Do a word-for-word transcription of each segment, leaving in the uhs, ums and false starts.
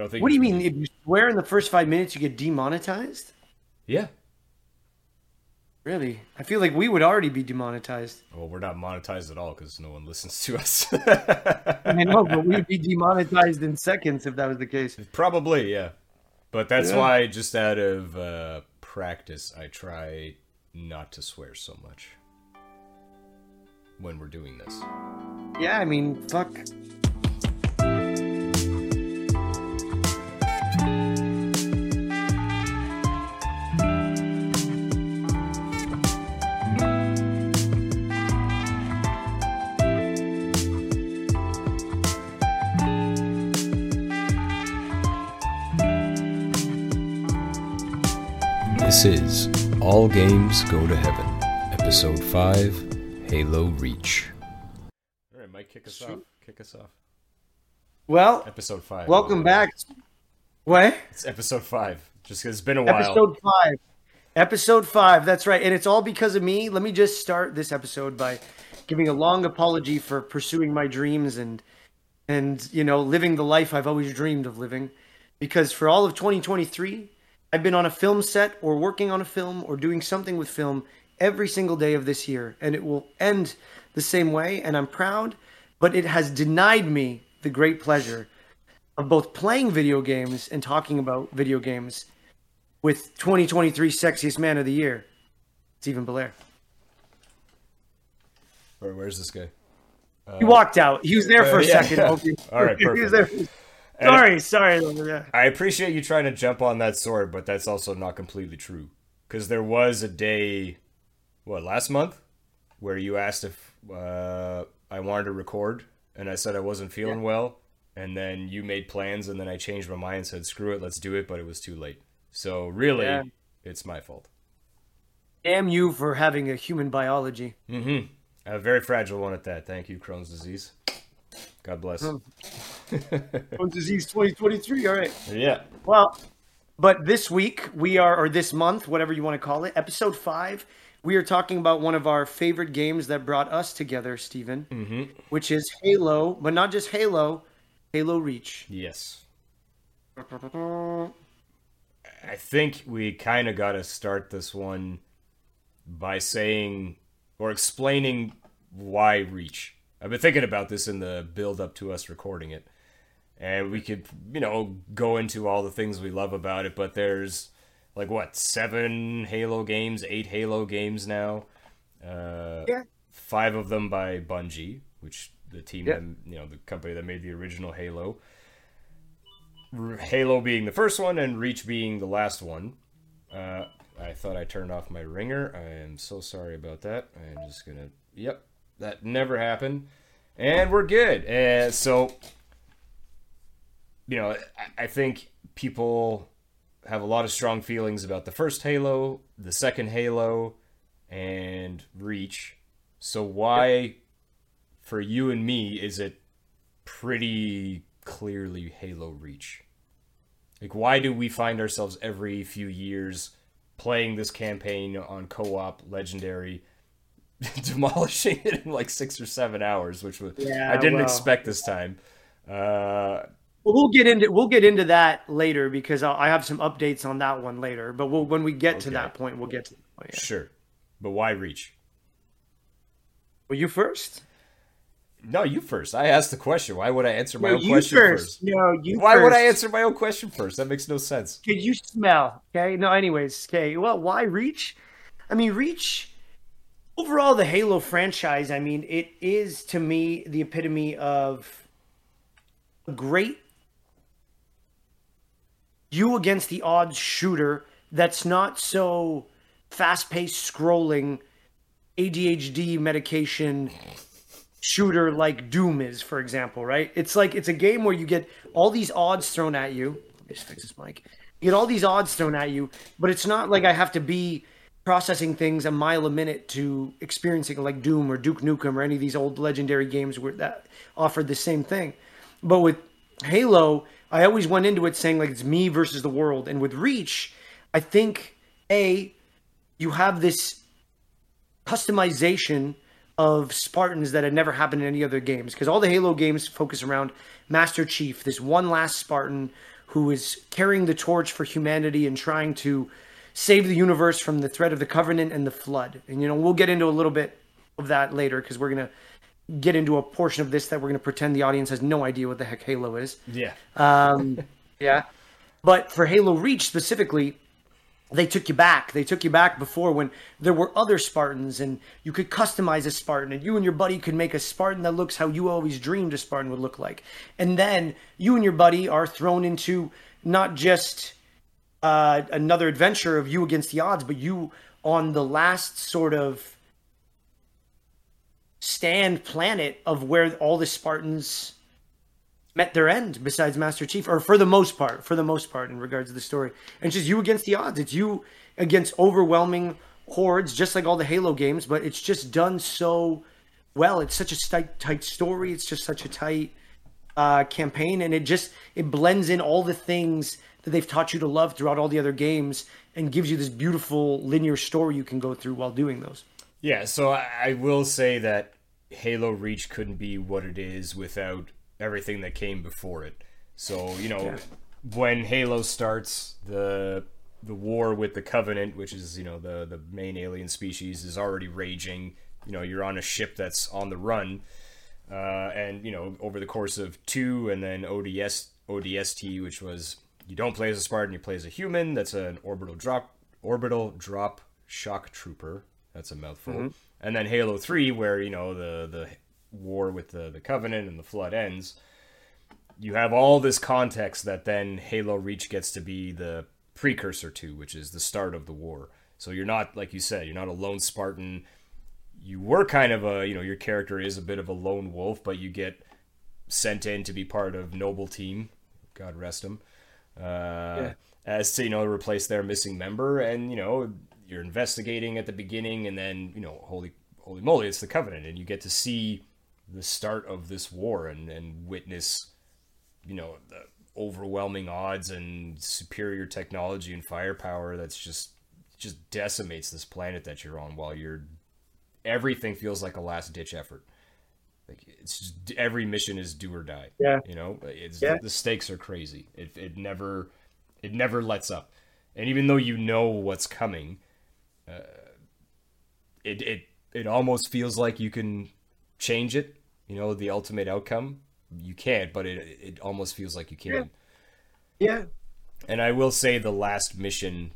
don't think. What do you mean? Gonna... If you swear in the first five minutes, you get demonetized? Yeah. Really? I feel like we would already be demonetized. Well, we're not monetized at all because no one listens to us. I know, but we'd be demonetized in seconds if that was the case. Probably, yeah. But that's yeah. why, just out of uh, practice, I try not to swear so much when we're doing this. Yeah, I mean, fuck... This is All Games Go to Heaven, Episode five, Halo Reach. All right, Mike, kick us Shoot. off. Kick us off. Well, Episode five. Welcome Halo back. Reach. What? It's Episode five, just because it's been a while. Episode five. Episode five, that's right. And it's all because of me. Let me just start this episode by giving a long apology for pursuing my dreams and, and you know, living the life I've always dreamed of living. Because for all of twenty twenty-three... I've been on a film set or working on a film or doing something with film every single day of this year, and it will end the same way, and I'm proud, but it has denied me the great pleasure of both playing video games and talking about video games with twenty twenty-three Sexiest Man of the Year, Stephen Belair. Where, where's this guy? Uh, he walked out. He was there uh, for a yeah. second. Okay. All right, perfect. He was there for- And sorry, sorry. Yeah. I appreciate you trying to jump on that sword, but that's also not completely true. Because there was a day, what, last month? Where you asked if uh, I wanted to record, and I said I wasn't feeling yeah. well, and then you made plans, and then I changed my mind and said, screw it, let's do it, but it was too late. So really, yeah. it's my fault. Damn you for having a human biology. Mm-hmm. A very fragile one at that. Thank you, Crohn's disease. God bless. Crohn's disease twenty twenty-three. All right. Yeah. Well, but this week we are, or this month, whatever you want to call it, episode five, we are talking about one of our favorite games that brought us together, Stephen, mm-hmm. which is Halo, but not just Halo, Halo Reach. Yes. I think we kind of got to start this one by saying or explaining why Reach. I've been thinking about this in the build-up to us recording it. And we could, you know, go into all the things we love about it, but there's, like, what, seven Halo games, eight Halo games now? Uh, yeah. Five of them by Bungie, which the team, yeah. that, you know, the company that made the original Halo. Halo being the first one and Reach being the last one. Uh, I thought I turned off my ringer. I am so sorry about that. I'm just going to, yep. That never happened, and we're good. And so, you know, I think people have a lot of strong feelings about the first Halo, the second Halo, and Reach. So why, yep. for you and me, is it pretty clearly Halo Reach? Like, why do we find ourselves every few years playing this campaign on co-op, Legendary, demolishing it in like six or seven hours, which was yeah, I didn't well. expect this time. Uh, well, we'll get into we'll get into that later because I'll, I have some updates on that one later. But we'll, when we get okay. to that point, we'll get to that point. Yeah. Sure, but why Reach? Well, you first. No, you first. I asked the question. Why would I answer my no, own you question first? first? No, you. Why first. would I answer my own question first? That makes no sense. Did you smell? Okay. No. Anyways. Okay. Well, why Reach? I mean, Reach. Overall, the Halo franchise, I mean, it is, to me, the epitome of a great you against the odds shooter that's not so fast-paced scrolling A D H D medication shooter like Doom is, for example, right? It's like, it's a game where you get all these odds thrown at you. Let me just fix this mic. You get all these odds thrown at you, but it's not like I have to be processing things a mile a minute to experiencing like Doom or Duke Nukem or any of these old Legendary games where that offered the same thing. But with Halo, I always went into it saying like it's me versus the world. And with Reach, I think, A, you have this customization of Spartans that had never happened in any other games. Because all the Halo games focus around Master Chief, this one last Spartan who is carrying the torch for humanity and trying to save the universe from the threat of the Covenant and the Flood. And, you know, we'll get into a little bit of that later because we're going to get into a portion of this that we're going to pretend the audience has no idea what the heck Halo is. Yeah. Um, yeah. But for Halo Reach specifically, they took you back. They took you back before when there were other Spartans and you could customize a Spartan and you and your buddy could make a Spartan that looks how you always dreamed a Spartan would look like. And then you and your buddy are thrown into not just uh, another adventure of you against the odds, but you on the last sort of stand planet of where all the Spartans met their end besides Master Chief, or for the most part, for the most part in regards to the story. And it's just you against the odds. It's you against overwhelming hordes, just like all the Halo games, but it's just done so well. It's such a tight, tight story. It's just such a tight uh, campaign. And it just, it blends in all the things that they've taught you to love throughout all the other games and gives you this beautiful linear story you can go through while doing those. Yeah, so I, I will say that Halo Reach couldn't be what it is without everything that came before it. So, you know, yeah. when Halo starts, the the war with the Covenant, which is, you know, the, the main alien species, is already raging. You know, you're on a ship that's on the run. Uh, and, you know, over the course of two and then O D S, O D S T, which was you don't play as a Spartan, you play as a human. That's an orbital drop, orbital drop shock trooper. That's a mouthful. Mm-hmm. And then Halo three, where, you know, the, the war with the, the Covenant and the Flood ends. You have all this context that then Halo Reach gets to be the precursor to, which is the start of the war. So you're not, like you said, you're not a lone Spartan. You were kind of a, you know, your character is a bit of a lone wolf, but you get sent in to be part of Noble Team. God rest him. Uh, yeah. As to, you know, replace their missing member. And, you know, you're investigating at the beginning, and then, you know, holy holy moly, it's the Covenant, and you get to see the start of this war and, and witness, you know, the overwhelming odds and superior technology and firepower that's just just decimates this planet that you're on while you're... Everything feels like a last-ditch effort. Like, it's just, every mission is do or die. Yeah. You know? It's, yeah. The stakes are crazy. It it never It never lets up. And even though you know what's coming, uh, it it it almost feels like you can change it, you know, the ultimate outcome. You can't, but it it almost feels like you can. Yeah. yeah. And I will say the last mission,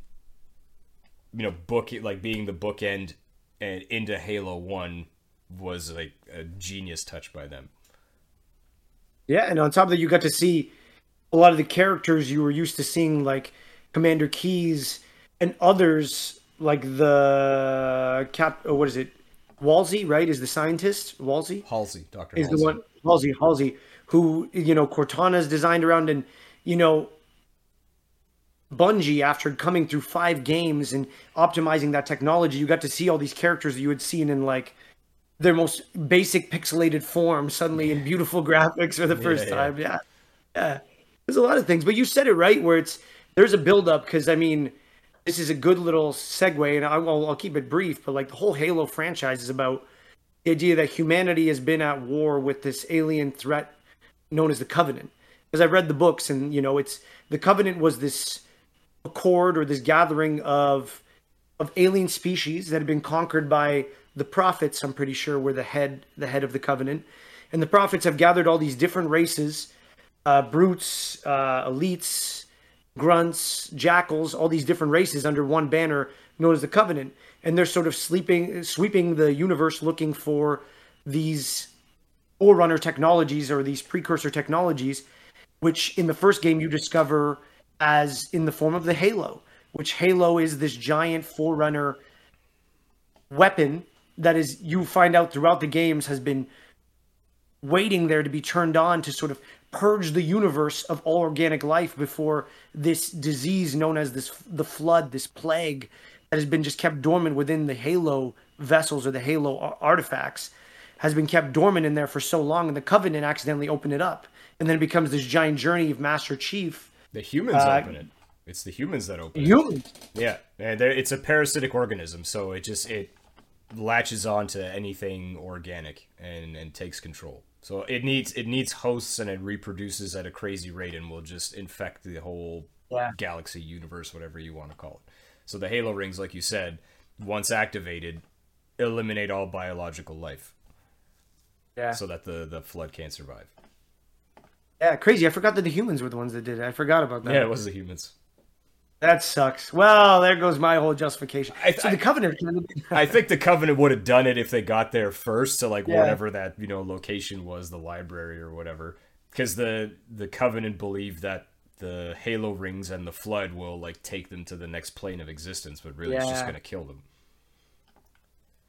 you know, book like being the bookend and into Halo one was like a genius touch by them. Yeah, and on top of that, you got to see a lot of the characters you were used to seeing, like Commander Keys and others, like the Cap. Oh, what is it? Halsey, right? Is the scientist Halsey? Halsey, Doctor Halsey. Is the one Halsey, Halsey, who, you know, Cortana's designed around, and, you know, Bungie, after coming through five games and optimizing that technology, you got to see all these characters that you had seen in like their most basic pixelated form suddenly in beautiful graphics for the first yeah, yeah. time. Yeah, yeah. There's a lot of things, but you said it right where it's. There's a buildup because, I mean, this is a good little segue, and I'll, I'll keep it brief, but, like, the whole Halo franchise is about the idea that humanity has been at war with this alien threat known as the Covenant. Because I read the books, and, you know, it's the Covenant was this accord or this gathering of of alien species that had been conquered by the Prophets, I'm pretty sure, were the head, the head of the Covenant. And the Prophets have gathered all these different races, uh, Brutes, uh, Elites, Grunts, Jackals, all these different races under one banner known as the Covenant. And they're sort of sleeping, sweeping the universe looking for these forerunner technologies or these precursor technologies, which in the first game you discover as in the form of the Halo, which Halo is this giant forerunner weapon that is, you find out throughout the games, has been waiting there to be turned on to sort of purge the universe of all organic life before this disease known as this the Flood, this plague that has been just kept dormant within the Halo vessels or the Halo artifacts has been kept dormant in there for so long, and the Covenant accidentally opened it up, and then it becomes this giant journey of Master Chief. The humans uh, open it. It's the humans that open humans. it. Humans. Yeah, and it's a parasitic organism, so it just it latches on to anything organic and and takes control. So it needs it needs hosts, and it reproduces at a crazy rate, and will just infect the whole yeah. galaxy, universe, whatever you want to call it. So the Halo rings, like you said, once activated, eliminate all biological life. Yeah. So that the, the Flood can't survive. Yeah, crazy. I forgot that the humans were the ones that did it. I forgot about that. Yeah, it was the humans. That sucks. Well, there goes my whole justification. I th- so the Covenant. I think the Covenant would have done it if they got there first to like yeah. whatever that, you know, location was, the library or whatever. Because the, the Covenant believed that the Halo rings and the Flood will like take them to the next plane of existence, but really yeah. it's just going to kill them.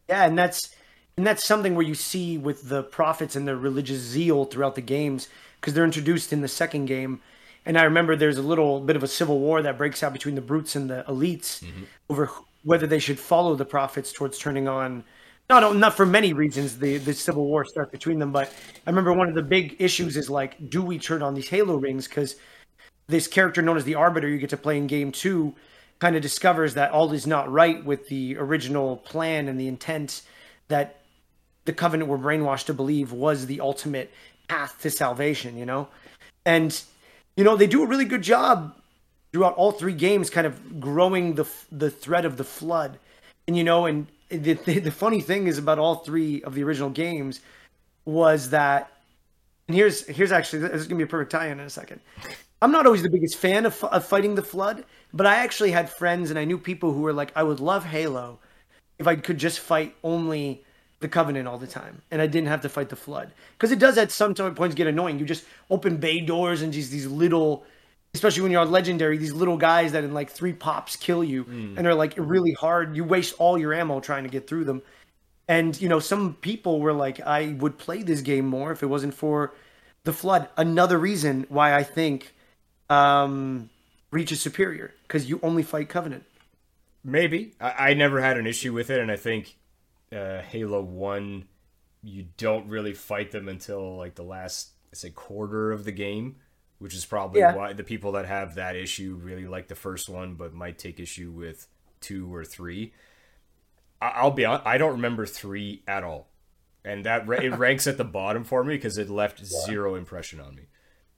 Yeah, and that's and that's something where you see with the Prophets and their religious zeal throughout the games, because they're introduced in the second game. And I remember there's a little bit of a civil war that breaks out between the Brutes and the Elites mm-hmm. over whether they should follow the Prophets towards turning on. No, no, not for many reasons. The, the civil war starts between them. But I remember one of the big issues is like, do we turn on these Halo rings? Because this character known as the Arbiter you get to play in game two kind of discovers that all is not right with the original plan and the intent that the Covenant were brainwashed to believe was the ultimate path to salvation, you know? And... you know, they do a really good job throughout all three games kind of growing the the thread of the Flood. And, you know, and the, the, the funny thing is about all three of the original games was that, and here's, here's actually, this is going to be a perfect tie-in in a second. I'm not always the biggest fan of, of fighting the Flood, but I actually had friends and I knew people who were like, I would love Halo if I could just fight only the Covenant all the time, and I didn't have to fight the Flood, because it does at some points get annoying. You just open bay doors and just these little, especially when you're on Legendary, these little guys that in like three pops kill you, mm. and they're like really hard. You waste all your ammo trying to get through them. And you know, some people were like, I would play this game more if it wasn't for the Flood. Another reason why I think um, Reach is superior, because you only fight Covenant. Maybe I-, I never had an issue with it, and I think. Uh, Halo one, you don't really fight them until like the last, I say, quarter of the game, which is probably yeah. why the people that have that issue really like the first one, but might take issue with two or three. I- I'll be honest, I don't remember three at all, and that ra- it ranks at the bottom for me because it left yeah. zero impression on me.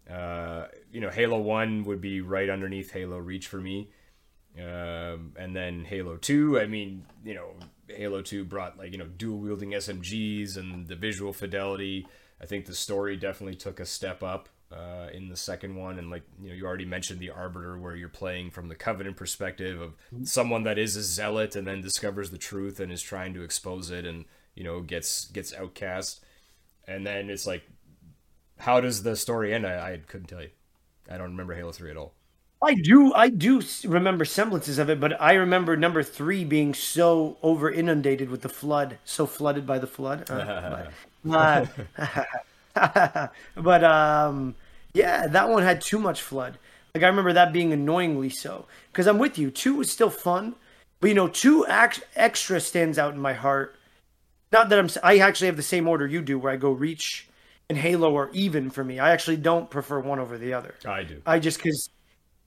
Uh, you know, Halo one would be right underneath Halo Reach for me. Um, and then Halo two, I mean, you know, Halo two brought like, you know, dual wielding S M Gs and the visual fidelity. I think the story definitely took a step up uh, in the second one. And like, you know, you already mentioned the Arbiter, where you're playing from the Covenant perspective of someone that is a zealot and then discovers the truth and is trying to expose it and, you know, gets, gets outcast. And then it's like, how does the story end? I, I couldn't tell you. I don't remember Halo three at all. I do I do remember semblances of it, but I remember number three being so over inundated with the Flood, so flooded by the Flood. Uh, but uh, but um, yeah, that one had too much Flood. Like, I remember that being annoyingly so. Because I'm with you, two was still fun, but you know, two act- extra stands out in my heart. Not that I'm, I actually have the same order you do, where I go Reach and Halo are even for me. I actually don't prefer one over the other. I do. I just, because...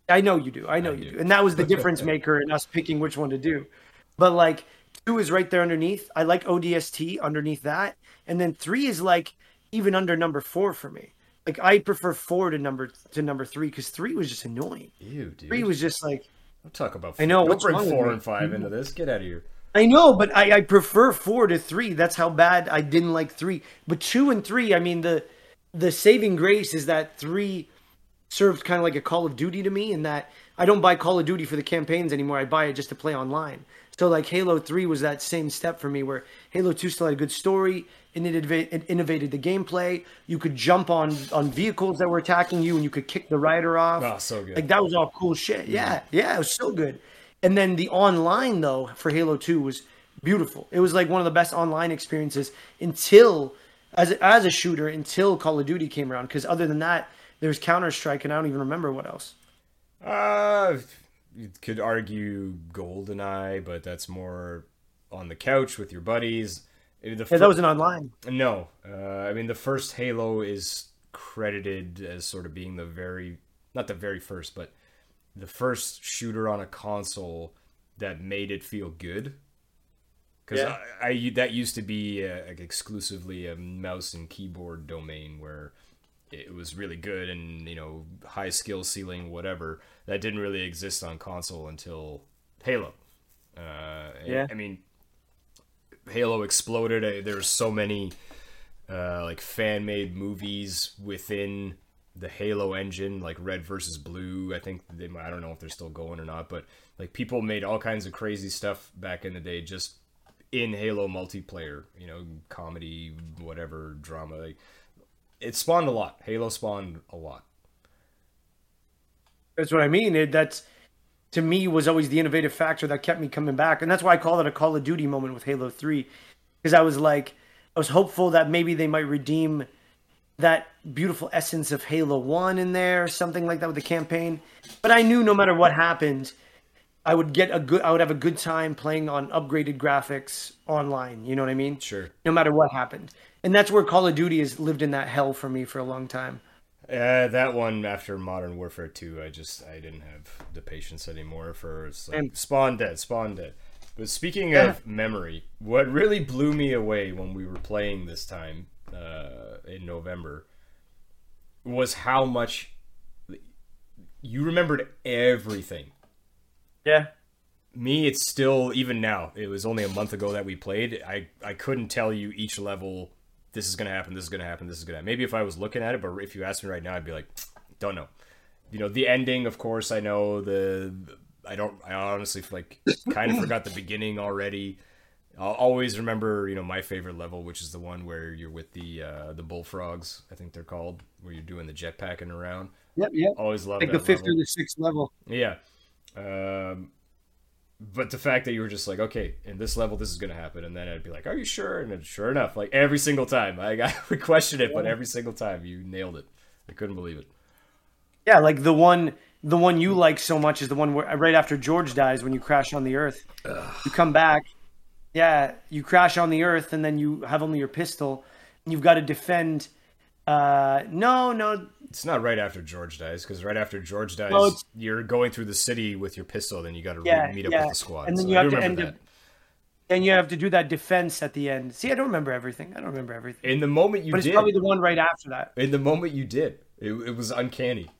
I know you do. I know I you do. do. And that was the difference maker in us picking which one to do. But like two is right there underneath. I like O D S T underneath that. And then three is like even under number four for me. Like, I prefer four to number to number three, because three was just annoying. Ew, dude. Three was just like, I'll talk about four. I know. Don't bring four and five into this. Get out of here. I know, but I, I prefer four to three. That's how bad I didn't like three. But two and three, I mean, the the saving grace is that three served kind of like a Call of Duty to me, in that I don't buy Call of Duty for the campaigns anymore. I buy it just to play online. So like Halo three was that same step for me, where Halo two still had a good story and it, inv- it innovated the gameplay. You could jump on, on vehicles that were attacking you and you could kick the rider off. Oh, so good. Like, that was all cool shit. Yeah. Yeah. It was so good. And then the online though for Halo two was beautiful. It was like one of the best online experiences until as, as a shooter until Call of Duty came around. 'Cause other than that, there's Counter-Strike, and I don't even remember what else. Uh, you could argue GoldenEye, but that's more on the couch with your buddies. The yeah, fir- that wasn't online. No. Uh, I mean, the first Halo is credited as sort of being the very... not the very first, but the first shooter on a console that made it feel good. Because yeah. I, I that used to be uh, like exclusively a mouse and keyboard domain where it was really good and, you know, high skill ceiling, whatever. That didn't really exist on console until Halo. Uh, yeah. I mean, Halo exploded. There's so many uh, like fan-made movies within the Halo engine, like Red versus Blue. I think they might, I don't know if they're still going or not, but like people made all kinds of crazy stuff back in the day just in Halo multiplayer, you know, comedy, whatever, drama. Like, it spawned a lot. Halo spawned a lot. That's what I mean. It, that's, to me, was always the innovative factor that kept me coming back. And that's why I call it a Call of Duty moment with Halo three. Because I was like, I was hopeful that maybe they might redeem that beautiful essence of Halo one in there, something like that with the campaign. But I knew no matter what happened, I would get a good, I would have a good time playing on upgraded graphics online. You know what I mean? Sure. No matter what happened. And that's where Call of Duty has lived in that hell for me for a long time. Uh, that one after Modern Warfare two, I just, I didn't have the patience anymore for, it's like, and, spawn dead, spawn dead. But speaking yeah. of memory, what really blew me away when we were playing this time uh, in November was how much you remembered everything. Yeah. Me, it's still, even now, it was only a month ago that we played, I, I couldn't tell you each level, this is going to happen, this is going to happen, this is going to happen. Maybe if I was looking at it, but if you asked me right now, I'd be like, don't know. You know, the ending, of course, I know. The, I don't, I honestly, like, kind of forgot the beginning already. I'll always remember, you know, my favorite level, which is the one where you're with the uh, the bullfrogs, I think they're called, where you're doing the jetpacking around. Yep, yep. Always love like that, like the fifth level. Or the sixth level. Yeah. Um... But the fact that you were just like, okay, in this level, this is going to happen. And then I'd be like, are you sure? And then sure enough, like every single time, I, I would question it, but every single time you nailed it. I couldn't believe it. Yeah, like the one the one you like so much is the one where right after George dies, when you crash on the earth, Ugh. you come back. Yeah, you crash on the earth and then you have only your pistol. And you've got to defend. Uh, no, no. It's not right after George dies, because right after George dies, well, you're going through the city with your pistol, then you got to yeah, re- meet up yeah. with the squad. And then so you I have to end up, and you have to do that defense at the end. See, I don't remember everything. I don't remember everything. In the moment you but did. But it's probably the one right after that. In the moment you did. It, it was uncanny.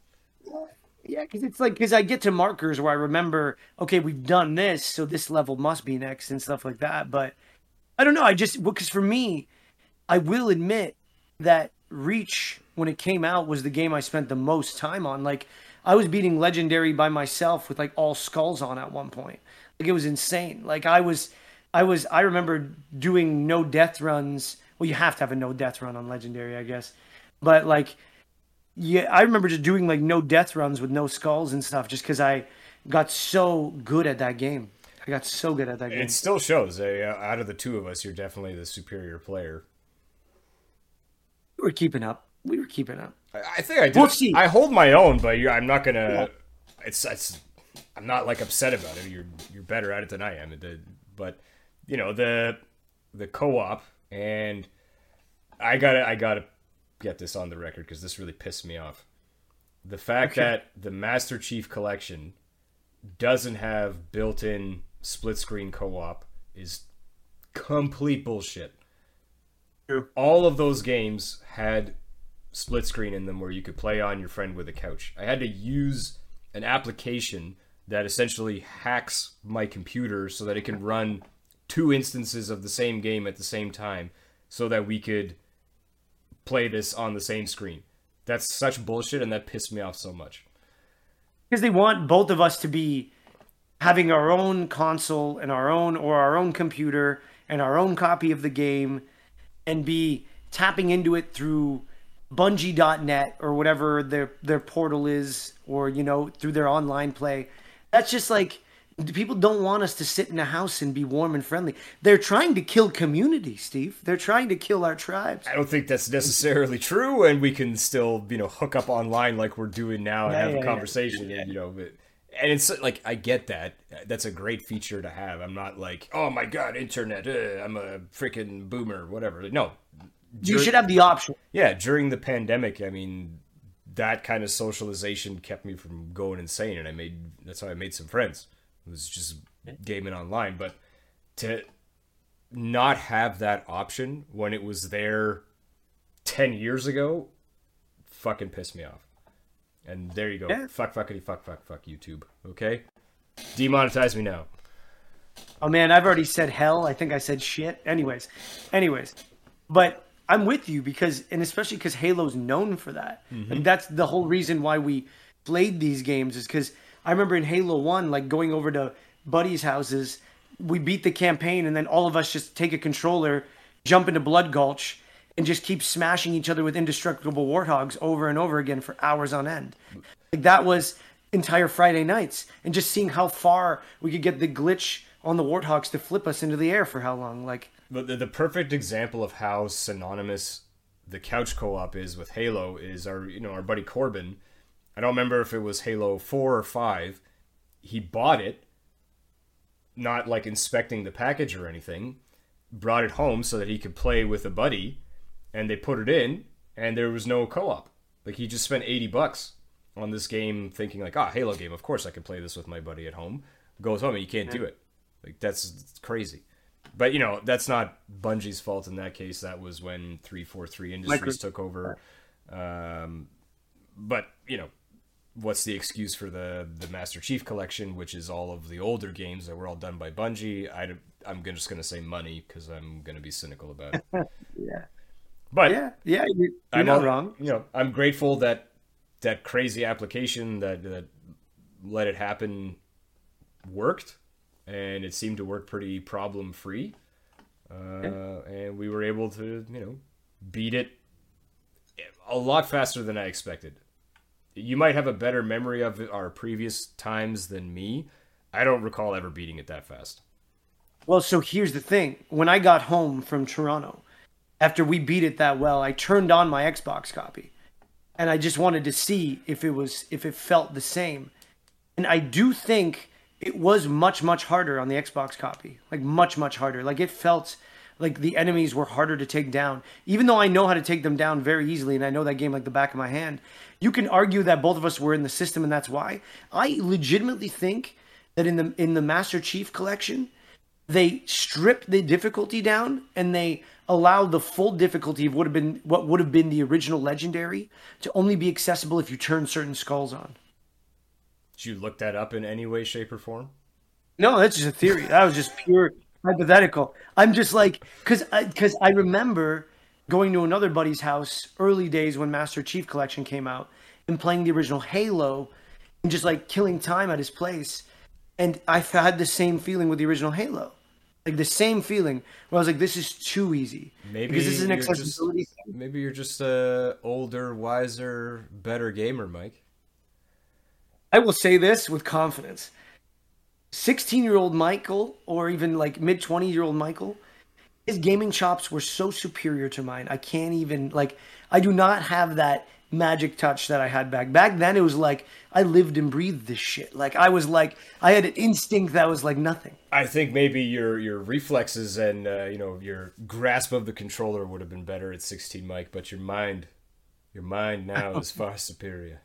Yeah, because it's like, because I get to markers where I remember, okay, we've done this, so this level must be next and stuff like that. But I don't know. I just, because for me, I will admit that Reach, when it came out, was the game I spent the most time on. Like, I was beating Legendary by myself with like all skulls on at one point. Like, it was insane. Like, I was, I was, I remember doing no death runs. Well, you have to have a no death run on Legendary, I guess. But like, yeah, I remember just doing like no death runs with no skulls and stuff, just because I got so good at that game. I got so good at that game. It still shows. Uh, out of the two of us, you're definitely the superior player. We were keeping up. We were keeping up. I think I do. We'll I hold my own, but you're, I'm not gonna. Yeah. It's, it's. I'm not like upset about it. You're you're better at it than I am. But you know the the co-op, and I gotta I gotta get this on the record because this really pissed me off. The fact okay. that the Master Chief Collection doesn't have built-in split-screen co-op is complete bullshit. All of those games had split screen in them where you could play on your friend with a couch. I had to use an application that essentially hacks my computer so that it can run two instances of the same game at the same time so that we could play this on the same screen. That's such bullshit, and that pissed me off so much. Because they want both of us to be having our own console and our own or our own computer and our own copy of the game, and be tapping into it through Bungie dot net or whatever their their portal is, or, you know, through their online play. That's just like, people don't want us to sit in a house and be warm and friendly. They're trying to kill community, Steve. They're trying to kill our tribes. I don't think that's necessarily true, and we can still, you know, hook up online like we're doing now and yeah, have yeah, a conversation. Yeah, yeah. And, you know, but, and it's like, I get that. That's a great feature to have. I'm not like, oh my God, internet, uh, I'm a freaking boomer, whatever. No. Dur- you should have the option. Yeah, during the pandemic, I mean, that kind of socialization kept me from going insane, and I made, that's how I made some friends. It was just gaming online, but to not have that option when it was there ten years ago fucking pissed me off. And there you go. Yeah. Fuck, fuckity, fuck, fuck, fuck YouTube. Okay? Demonetize me now. Oh, man, I've already said hell. I think I said shit. Anyways. Anyways. But I'm with you because, and especially because Halo's known for that. Mm-hmm. And that's the whole reason why we played these games is because I remember in Halo one, like going over to buddies' houses, we beat the campaign and then all of us just take a controller, jump into Blood Gulch, and just keep smashing each other with indestructible warthogs over and over again for hours on end. Like that was entire Friday nights and just seeing how far we could get the glitch on the warthogs to flip us into the air for how long. Like, but the, the perfect example of how synonymous the couch co-op is with Halo is our, you know, our buddy Corbin. I don't remember if it was Halo four or five. He bought it, not like inspecting the package or anything, brought it home so that he could play with a buddy, and they put it in, and there was no co-op. Like, he just spent eighty bucks on this game thinking like, ah, Halo game, of course I can play this with my buddy at home. Goes home and you can't do it. Like, that's crazy. But, you know, that's not Bungie's fault in that case. That was when three forty-three Industries took over. Um, but, you know, what's the excuse for the, the Master Chief collection, which is all of the older games that were all done by Bungie? I, I'm just going to say money because I'm going to be cynical about it. Yeah. But yeah, yeah, you're, you're I'm not all, wrong. You know, I'm grateful that that crazy application that, that let it happen worked, and it seemed to work pretty problem-free. Uh, yeah. And we were able to, you know, beat it a lot faster than I expected. You might have a better memory of our previous times than me. I don't recall ever beating it that fast. Well, so here's the thing. When I got home from Toronto, after we beat it that well, I turned on my Xbox copy and I just wanted to see if it was, if it felt the same. And I do think it was much, much harder on the Xbox copy, like much, much harder. Like it felt like the enemies were harder to take down, even though I know how to take them down very easily. And I know that game like the back of my hand. You can argue that both of us were in the system and that's why. I legitimately think that in the, in the Master Chief collection, they stripped the difficulty down and they allowed the full difficulty of what would have been what would have been the original Legendary to only be accessible if you turn certain skulls on. Did you look that up in any way, shape, or form? No, that's just a theory. That was just pure hypothetical. I'm just like, because I, because I remember going to another buddy's house early days when Master Chief Collection came out and playing the original Halo and just like killing time at his place. And I had the same feeling with the original Halo. Like the same feeling where I was like, this is too easy. Maybe because this is an accessibility just, thing. Maybe you're just a older, wiser, better gamer, Mike. I will say this with confidence. sixteen-year-old Michael, or even like mid-twenty-year-old Michael, his gaming chops were so superior to mine. I can't even, like, I do not have that magic touch that I had back. Back then, it was like, I lived and breathed this shit. Like, I was like, I had an instinct that was like nothing. I think maybe your your reflexes and, uh, you know, your grasp of the controller would have been better at sixteen, Mike, but your mind, your mind now is far superior.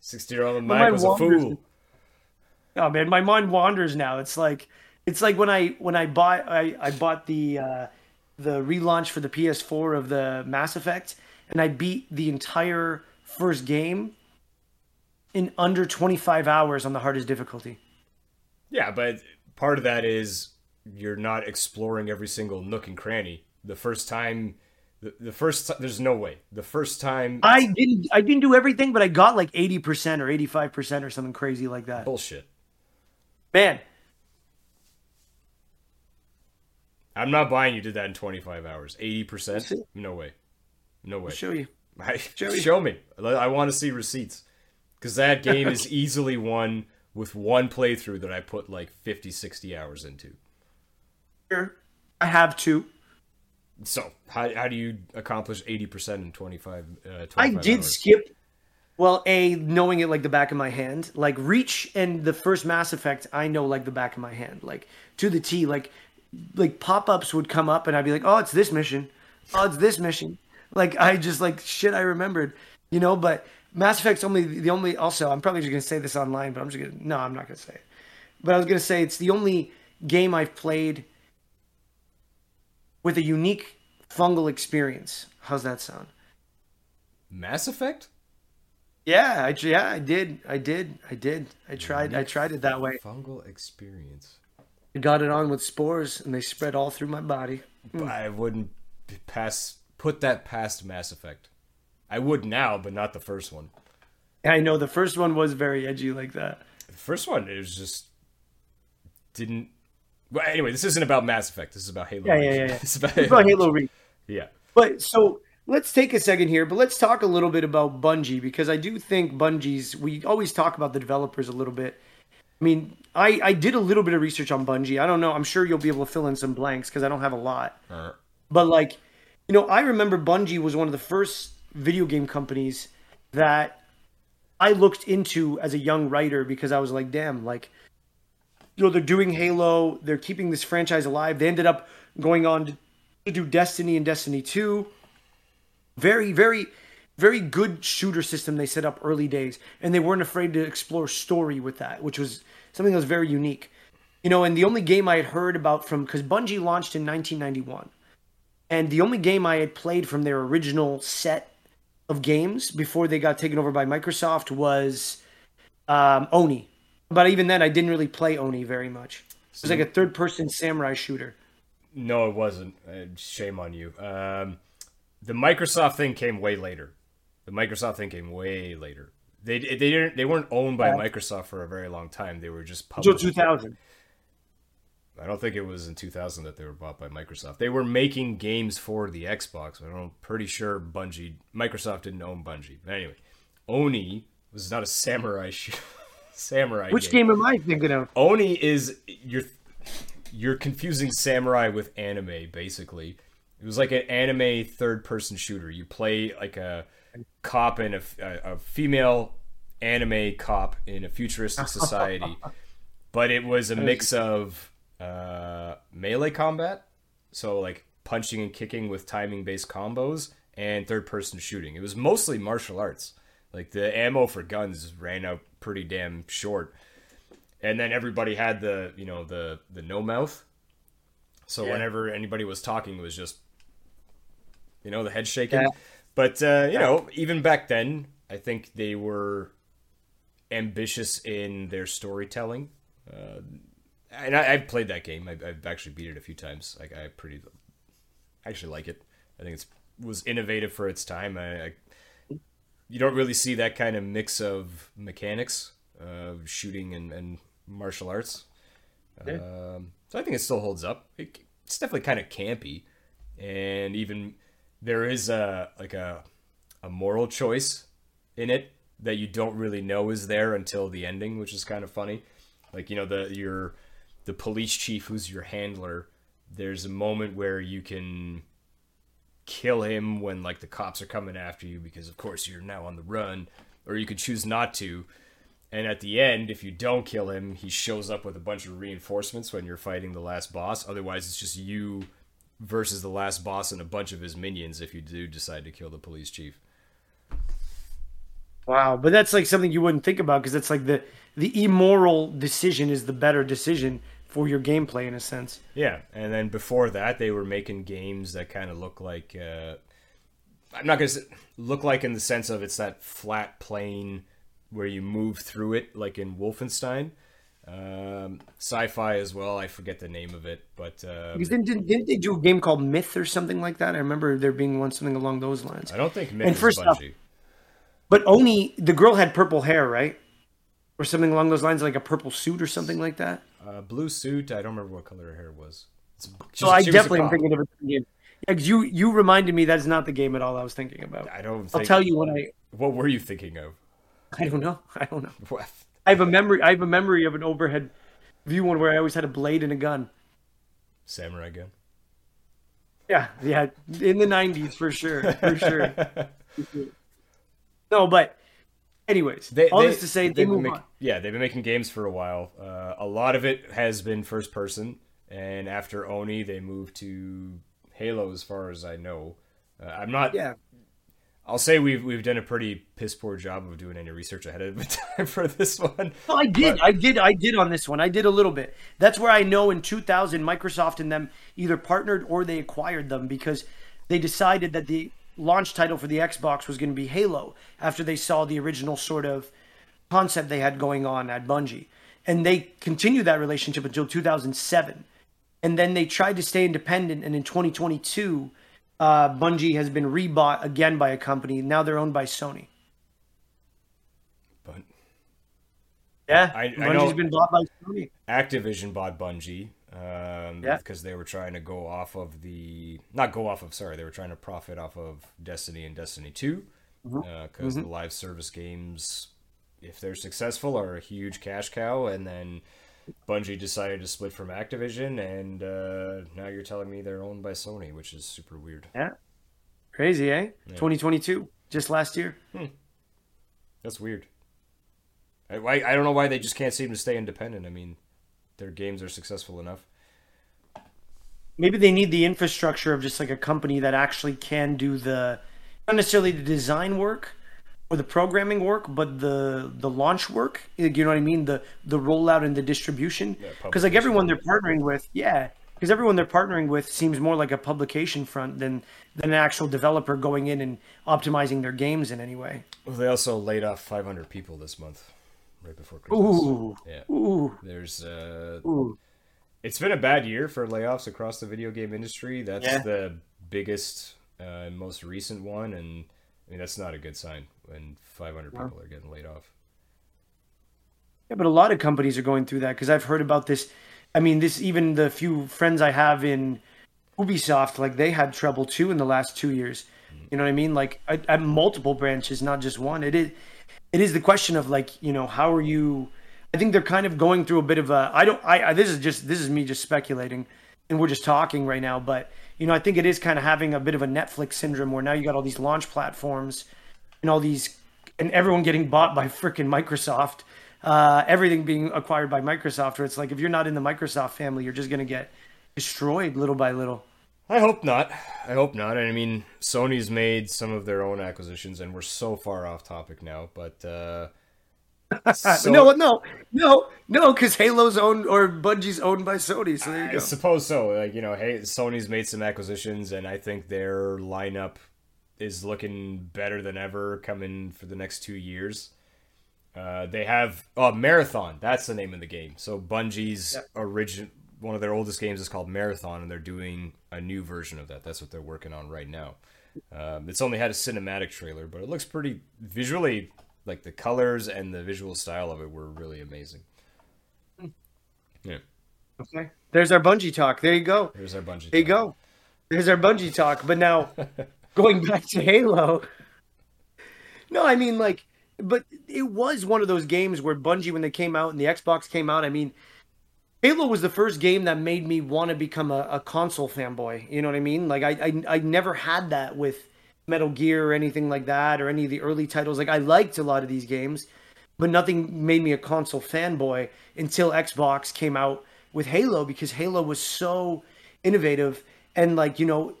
sixteen-year-old Mike was a fool. Oh, man, my mind wanders now. It's like, it's like when I, when I bought, I, I bought the, uh, the relaunch for the P S four of the Mass Effect, and I beat the entire first game in under twenty-five hours on the hardest difficulty. Yeah, but part of that is you're not exploring every single nook and cranny. The first time, the, the first time, there's no way. The first time... I didn't I didn't do everything, but I got like eighty percent or eighty-five percent or something crazy like that. Bullshit. Man. I'm not buying you did that in twenty-five hours. eighty percent? No way. No way. I'll show you. I, show, you. Show me. I want to see receipts. Because that game is easily one with one playthrough that I put like fifty, sixty hours into. Sure. I have two. So, how how do you accomplish eighty percent in twenty-five, uh, twenty-five I did hours? Skip, well, A, knowing it like the back of my hand. Like, Reach and the first Mass Effect, I know like the back of my hand. Like, to the T, like, like pop-ups would come up and I'd be like, oh, it's this mission. Oh, it's this mission. Like, I just, like, shit I remembered, you know, but Mass Effect's only, the only, also, I'm probably just going to say this online, but I'm just going to, no, I'm not going to say it. But I was going to say it's the only game I've played with a unique fungal experience. How's that sound? Mass Effect? Yeah, I, yeah, I did. I did. I did. I tried. Unique I tried it that way. Fungal experience. I got it on with spores, and they spread all through my body. Mm. I wouldn't pass put that past Mass Effect. I would now, but not the first one. I know the first one was very edgy like that. The first one, it was just didn't. Well, anyway, this isn't about Mass Effect. This is about Halo. Yeah, Reach. yeah, yeah. yeah. It's about, it's about Halo Reach. Yeah. But so. Let's take a second here, but let's talk a little bit about Bungie, because I do think Bungie's, we always talk about the developers a little bit. I mean, I, I did a little bit of research on Bungie. I don't know. I'm sure you'll be able to fill in some blanks because I don't have a lot. All right. But like, you know, I remember Bungie was one of the first video game companies that I looked into as a young writer, because I was like, damn, like, you know, they're doing Halo. They're keeping this franchise alive. They ended up going on to do Destiny and Destiny two. Very, very, very good shooter system they set up early days. And they weren't afraid to explore story with that, which was something that was very unique. You know, and the only game I had heard about from... Because Bungie launched in nineteen ninety-one. And the only game I had played from their original set of games before they got taken over by Microsoft was um, Oni. But even then, I didn't really play Oni very much. It was like a third-person samurai shooter. No, it wasn't. Shame on you. Um... The Microsoft thing came way later. The Microsoft thing came way later. They they didn't they weren't owned by Microsoft for a very long time. They were just published. Until two thousand. I don't think it was in two thousand that they were bought by Microsoft. They were making games for the Xbox. I'm pretty sure Bungie Microsoft didn't own Bungie. But anyway, Oni was not a samurai sh- samurai. Which game. game am I thinking of? Oni is you're you're confusing samurai with anime, basically. It was like an anime third-person shooter. You play like a cop and a, a female anime cop in a futuristic society, but it was a mix of uh, melee combat, so like punching and kicking with timing-based combos, and third-person shooting. It was mostly martial arts. Like the ammo for guns ran out pretty damn short, and then everybody had the you know the the no mouth, so yeah. Whenever anybody was talking, it was just. You know, the head shaking. Yeah. But, uh, you yeah. know, even back then, I think they were ambitious in their storytelling. Uh, and I, I've played that game. I, I've actually beat it a few times. Like, I pretty I actually like it. I think it was innovative for its time. I, I You don't really see that kind of mix of mechanics, uh, shooting and, and martial arts. Yeah. Um, so I think it still holds up. It, it's definitely kind of campy. And even... There is a like a a moral choice in it that you don't really know is there until the ending, which is kind of funny. Like, you know, the your the police chief who's your handler, there's a moment where you can kill him when like the cops are coming after you because of course you're now on the run, or you could choose not to. And at the end, if you don't kill him, he shows up with a bunch of reinforcements when you're fighting the last boss. Otherwise, it's just you versus the last boss and a bunch of his minions if you do decide to kill the police chief. Wow, but that's like something you wouldn't think about, because it's like the the immoral decision is the better decision for your gameplay in a sense. Yeah, and then before that, they were making games that kind of look like... Uh, I'm not going to say... Look like in the sense of it's that flat plane where you move through it, like in Wolfenstein. Um, sci-fi as well. I forget the name of it, but um, didn't, didn't, didn't they do a game called Myth or something like that? I remember there being one something along those lines. I don't think Myth and is first Bungie. Off, but Oni, the girl had purple hair, right, or something along those lines, like a purple suit or something like that. Uh, blue suit. I don't remember what color her hair was. It's, she, so I definitely am thinking of a game. Yeah, you you reminded me that's not the game at all I was thinking about. I don't. Think, I'll tell you what I. What were you thinking of? I don't know. I don't know. What? I have a memory. I have a memory of an overhead view one where I always had a blade and a gun. Samurai gun. Yeah, yeah, in the nineties for sure, for sure. for sure. No, but anyways, they, all they, this to say, they move make, on. Yeah, they've been making games for a while. Uh, a lot of it has been first person, and after Oni, they moved to Halo, as far as I know. Uh, I'm not. Yeah. I'll say we've we've done a pretty piss poor job of doing any research ahead of time for this one. Well, I did, but... I did, I did on this one. I did a little bit. That's where I know in two thousand Microsoft and them either partnered or they acquired them because they decided that the launch title for the Xbox was going to be Halo after they saw the original sort of concept they had going on at Bungie, and they continued that relationship until two thousand seven, and then they tried to stay independent. And in twenty twenty-two. Uh, Bungie has been rebought again by a company. Now they're owned by Sony. But yeah, I, I Bungie's know been bought by Sony. Activision bought Bungie um, yeah. because they were trying to go off of the not go off of sorry they were trying to profit off of Destiny and Destiny two because mm-hmm. uh, mm-hmm. the live service games, if they're successful, are a huge cash cow. And then Bungie decided to split from Activision, and uh, now you're telling me they're owned by Sony, which is super weird. Yeah. Crazy, eh? Yeah. twenty twenty-two, just last year. Hmm. That's weird. I, I don't know why they just can't seem to stay independent. I mean, their games are successful enough. Maybe they need the infrastructure of just like a company that actually can do the, not necessarily the design work, or the programming work, but the the launch work, you know what I mean? The the rollout and the distribution. Because yeah, like everyone they're partnering with, yeah, because everyone they're partnering with seems more like a publication front than, than an actual developer going in and optimizing their games in any way. Well, they also laid off five hundred people this month, right before Christmas. Ooh, yeah. Ooh. There's uh, ooh. It's been a bad year for layoffs across the video game industry. That's yeah. the biggest uh, and most recent one, and I mean, that's not a good sign when five hundred yeah. people are getting laid off. Yeah, but a lot of companies are going through that because I've heard about this. I mean, this even the few friends I have in Ubisoft, like they had trouble too in the last two years. Mm-hmm. You know what I mean? Like I, I multiple branches, not just one. It is, it is the question of like, you know, how are you? I think they're kind of going through a bit of a. I don't. I, I this is just this is me just speculating, and we're just talking right now, but. You know, I think it is kind of having a bit of a Netflix syndrome where now you got all these launch platforms and all these and everyone getting bought by freaking Microsoft, uh, everything being acquired by Microsoft. Or it's like if you're not in the Microsoft family, you're just going to get destroyed little by little. I hope not. I hope not. And I mean, Sony's made some of their own acquisitions and we're so far off topic now, but uh, so... no, no, no, no, because Halo's owned or Bungie's owned by Sony. So there you go. I suppose so. Like, you know, hey, Sony's made some acquisitions, and I think their lineup is looking better than ever coming for the next two years. Uh, they have oh, Marathon. That's the name of the game. So Bungie's yep. origin, one of their oldest games is called Marathon, and they're doing a new version of that. That's what they're working on right now. Um, it's only had a cinematic trailer, but it looks pretty visually. Like the colors and the visual style of it were really amazing. Yeah. Okay. There's our Bungie talk. There you go. There's our Bungie. There you talk. go. There's our Bungie talk. But now, going back to Halo. No, I mean like, but it was one of those games where Bungie, when they came out and the Xbox came out, I mean, Halo was the first game that made me want to become a, a console fanboy. You know what I mean? Like I, I, I never had that with Metal Gear or anything like that, or any of the early titles. Like I liked a lot of these games, but nothing made me a console fanboy until Xbox came out with Halo, because Halo was so innovative. And like, you know,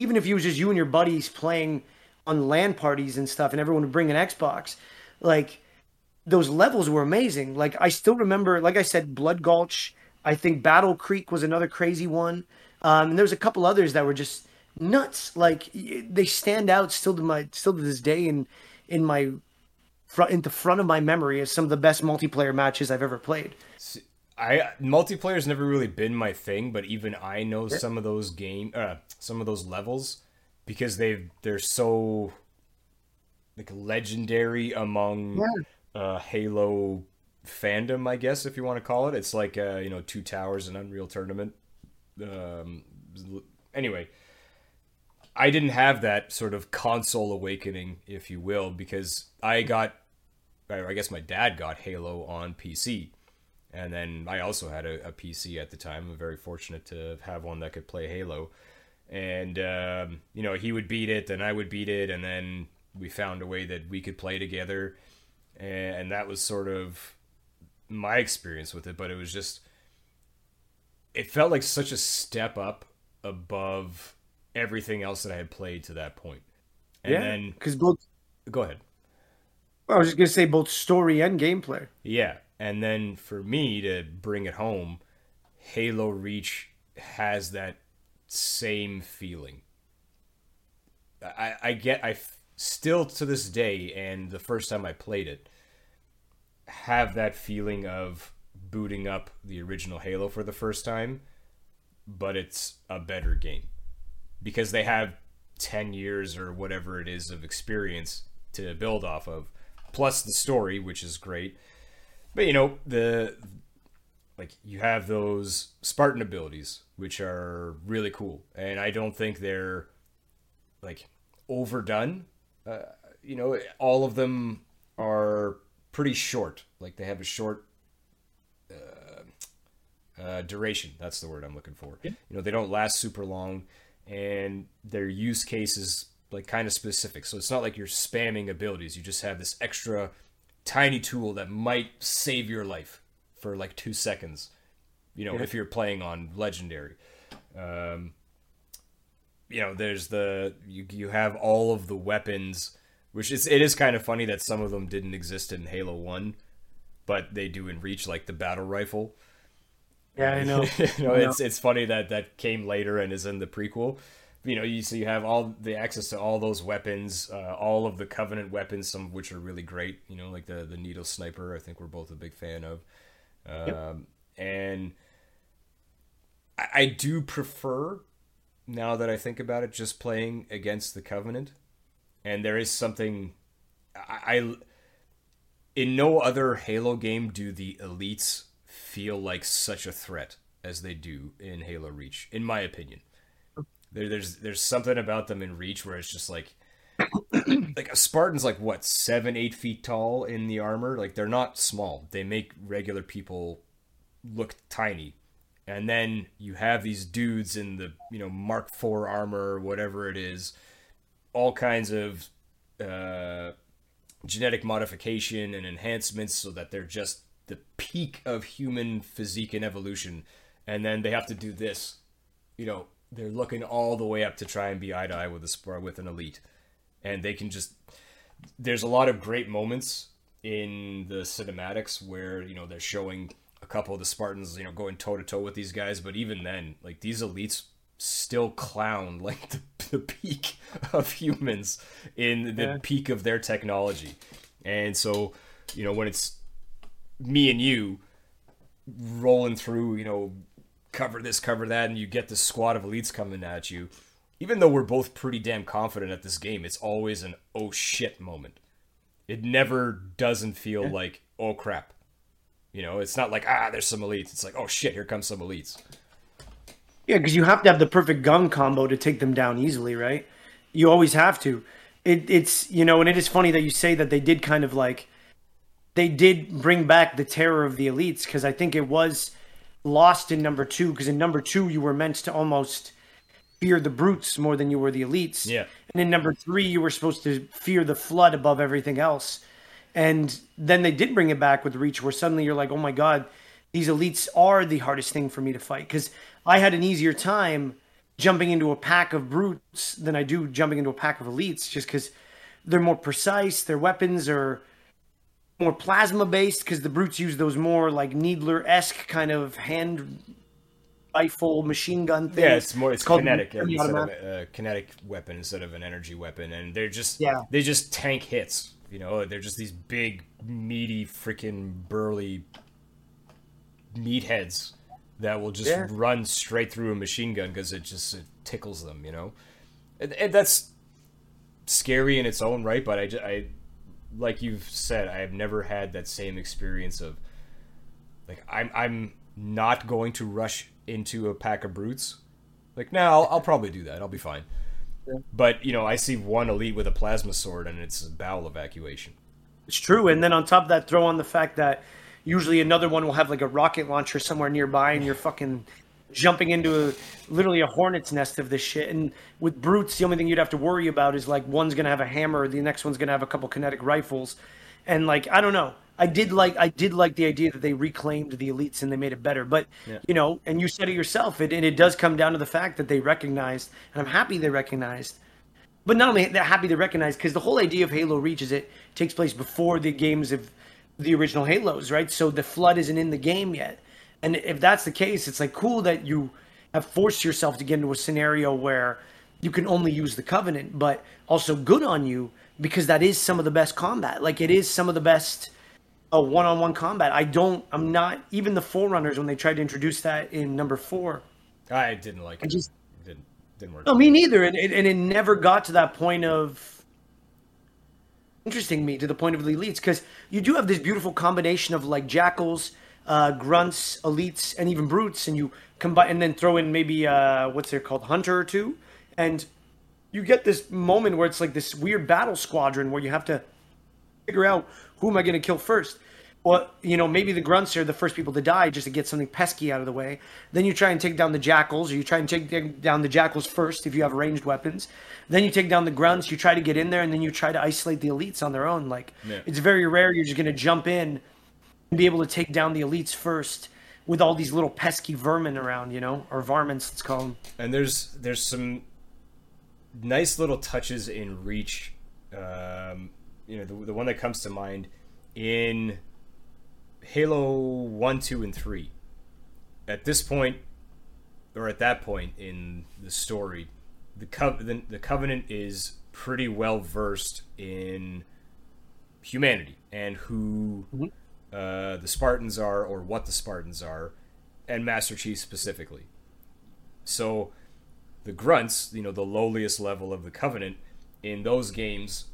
even if it was just you and your buddies playing on LAN parties and stuff and everyone would bring an Xbox, like those levels were amazing. Like I still remember, like I said, Blood Gulch, I think Battle Creek was another crazy one. Um, and there's a couple others that were just nuts. Like they stand out still to my still to this day in in my front in the front of my memory as some of the best multiplayer matches I've ever played. I multiplayer's never really been my thing, but even I know yeah. some of those game uh, some of those levels because they've they're so like legendary among yeah. uh Halo fandom, I guess, if you want to call it. It's like uh you know Two Towers and Unreal Tournament. Um anyway, I didn't have that sort of console awakening, if you will, because I got, I guess my dad got Halo on P C. And then I also had a, a P C at the time. I'm very fortunate to have one that could play Halo. And, um, you know, he would beat it, then I would beat it, and then we found a way that we could play together. And that was sort of my experience with it, but it was just, it felt like such a step up above everything else that I had played to that point. And yeah, then because both. Go ahead. Well, I was just gonna say both story and gameplay. Yeah, and then for me to bring it home, Halo Reach has that same feeling. I, I get I still to this day, and the first time I played it, have that feeling of booting up the original Halo for the first time, but it's a better game because they have ten years or whatever it is of experience to build off of, plus the story, which is great. But you know, the like you have those Spartan abilities, which are really cool, and I don't think they're like overdone. Uh, you know, all of them are pretty short. Like they have a short uh, uh, duration. That's the word I'm looking for. Yeah. You know, they don't last super long, and their use case is like kind of specific. So it's not like you're spamming abilities. You just have this extra tiny tool that might save your life for like two seconds. You know, yeah. if you're playing on Legendary. Um, you know, there's the you you have all of the weapons, which is it is kind of funny that some of them didn't exist in Halo one, but they do in Reach, like the battle rifle. Yeah, I know. you know, I know. It's it's funny that that came later and is in the prequel. You know, you so you have all the access to all those weapons, uh, all of the Covenant weapons, some of which are really great. You know, like the the needle sniper. I think we're both a big fan of, um, yep. and I, I do prefer. Now that I think about it, just playing against the Covenant. And there is something... I, I in no other Halo game do the elites feel like such a threat as they do in Halo Reach, in my opinion. There, there's there's something about them in Reach where it's just like... like a Spartan's like, what, seven, eight feet tall in the armor? Like, they're not small. They make regular people look tiny. And then you have these dudes in the, you know, Mark four armor, whatever it is, all kinds of uh, genetic modification and enhancements so that they're just the peak of human physique and evolution. And then they have to do this. You know, they're looking all the way up to try and be eye to eye with a, with an elite. And they can just... There's a lot of great moments in the cinematics where, you know, they're showing... a couple of the Spartans, you know, going toe-to-toe with these guys. But even then, like, these elites still clown, like, the, the peak of humans in the yeah. peak of their technology. And so, you know, when it's me and you rolling through, you know, cover this, cover that, and you get this squad of elites coming at you, even though we're both pretty damn confident at this game, it's always an oh shit moment. It never doesn't feel yeah. like, oh crap. You know, it's not like, ah, there's some elites. It's like, oh, shit, here comes some elites. Yeah, because you have to have the perfect gun combo to take them down easily, right? You always have to. It, it's, you know, and it is funny that you say that they did kind of like, they did bring back the terror of the elites, because I think it was lost in number two, because in number two, you were meant to almost fear the brutes more than you were the elites. Yeah. And in number three, you were supposed to fear the Flood above everything else. And then they did bring it back with Reach, where suddenly you're like, oh my God, these elites are the hardest thing for me to fight. Because I had an easier time jumping into a pack of brutes than I do jumping into a pack of elites, just because they're more precise, their weapons are more plasma-based, because the brutes use those more like Needler-esque kind of hand rifle, machine gun things. Yeah, it's more it's, it's kinetic called, yeah, instead of a, a kinetic weapon instead of an energy weapon, and they're just yeah. they just tank hits. You know, they're just these big, meaty, freaking burly meatheads that will just yeah. run straight through a machine gun because it just it tickles them, you know? And, and that's scary in its own right, but I, just, I, like you've said, I have never had that same experience of, like, I'm I'm not going to rush into a pack of brutes. Like, no, I'll, I'll probably do that. I'll be fine. But, you know, I see one elite with a plasma sword, and it's a bowel evacuation. It's true, and then on top of that, throw on the fact that usually another one will have, like, a rocket launcher somewhere nearby, and you're fucking jumping into a, literally a hornet's nest of this shit. And with brutes, the only thing you'd have to worry about is, like, one's going to have a hammer, the next one's going to have a couple kinetic rifles. And, like, I don't know. I did like I did like the idea that they reclaimed the elites and they made it better. But, yeah. you know, and you said it yourself, it, and it does come down to the fact that they recognized, and I'm happy they recognized, But not only they're happy to recognize, because the whole idea of Halo Reach is it takes place before the games of the original Halos, right? So the Flood isn't in the game yet. And if that's the case, it's like cool that you have forced yourself to get into a scenario where you can only use the Covenant, but also good on you, because that is some of the best combat. Like, it is some of the best uh, one-on-one combat. I don't, I'm not, even the Forerunners, when they tried to introduce that in number four. I didn't like it. I just, it didn't, didn't work. No, me neither. And it, and it never got to that point of, interesting me, to the point of the Elites, because you do have this beautiful combination of, like, Jackals, uh, Grunts, Elites, and even Brutes, and you combine, and then throw in maybe, uh, what's they're called, Hunter or two, and you get this moment where it's like this weird battle squadron where you have to figure out who am I going to kill first. Well, you know, maybe the Grunts are the first people to die just to get something pesky out of the way. Then you try and take down the Jackals, or you try and take down the Jackals first if you have ranged weapons. Then you take down the Grunts, you try to get in there, and then you try to isolate the Elites on their own. Like, yeah. It's very rare you're just going to jump in and be able to take down the Elites first with all these little pesky vermin around, you know, or varmints, let's call them. And there's there's some nice little touches in Reach. Um, you know, the, the one that comes to mind in Halo one, two, and three. At this point, or at that point in the story, the, Co- the, the Covenant is pretty well versed in humanity and who uh, the Spartans are, or what the Spartans are, and Master Chief specifically. So the Grunts, you know, the lowliest level of the Covenant, in those games,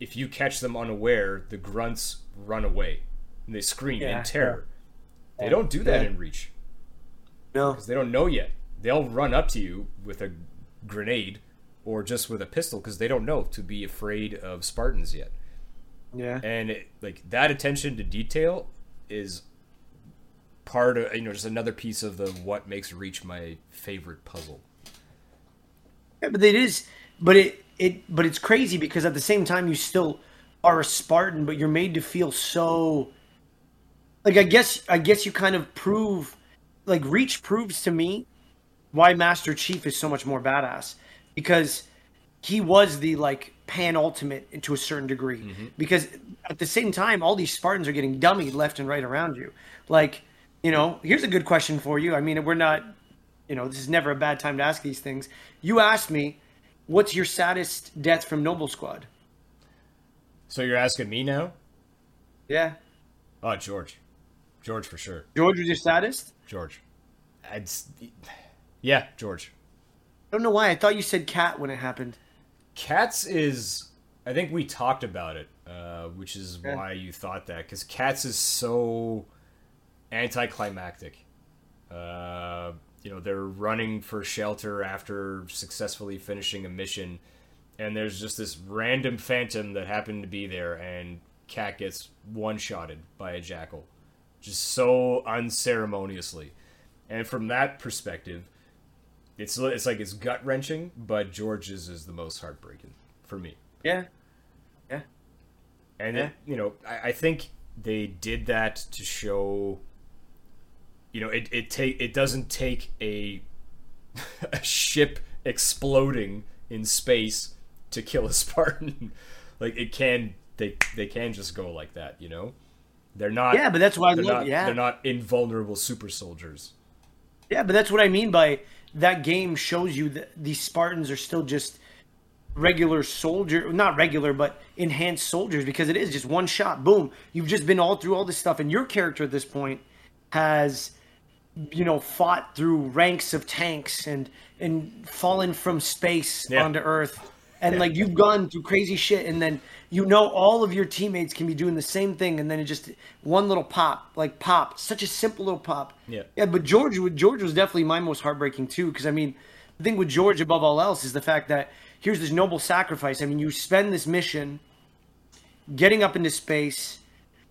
if you catch them unaware, the Grunts run away. And they scream yeah, in terror. Yeah. They don't do that yeah. in Reach. No. Because they don't know yet. They'll run up to you with a grenade or just with a pistol because they don't know to be afraid of Spartans yet. Yeah. And it, like, that attention to detail is part of, you know, just another piece of the what makes Reach my favorite puzzle. Yeah, but it is, but it, it, but it's crazy because at the same time you still are a Spartan, but you're made to feel so. Like, I guess I guess you kind of prove, like, Reach proves to me why Master Chief is so much more badass. Because he was the, like, penultimate to a certain degree. Mm-hmm. Because at the same time, all these Spartans are getting dummied left and right around you. Like, you know, here's a good question for you. I mean, we're not, you know, this is never a bad time to ask these things. You asked me, what's your saddest death from Noble Squad? So you're asking me now? Yeah. Oh, George. George for sure. George was your saddest? George. I'd, yeah, George. I don't know why. I thought you said Kat when it happened. Kat's is... I think we talked about it, uh, which is yeah. why you thought that. Because Kat's is so anticlimactic. Uh, you know, they're running for shelter after successfully finishing a mission. And there's just this random phantom that happened to be there. And Kat gets one-shotted by a Jackal. Just so unceremoniously. And from that perspective, it's it's like it's gut-wrenching, but George's is the most heartbreaking for me. Yeah. Yeah. And, yeah. It, you know, I, I think they did that to show, you know, it it, take, it doesn't take a, a ship exploding in space to kill a Spartan. Like, it can, they they can just go like that, you know? They're not. Yeah, but that's why I love. Not, yeah, they're not invulnerable super soldiers. Yeah, but that's what I mean by that game shows you that these Spartans are still just regular soldier, not regular, but enhanced soldiers, because it is just one shot, boom. You've just been all through all this stuff, and your character at this point has, you know, fought through ranks of tanks and and fallen from space yeah. onto Earth. And, like, you've gone through crazy shit, and then you know all of your teammates can be doing the same thing, and then it just one little pop, like pop, such a simple little pop. Yeah. Yeah, but George, George was definitely my most heartbreaking, too, because, I mean, the thing with George above all else is the fact that here's this noble sacrifice. I mean, you spend this mission getting up into space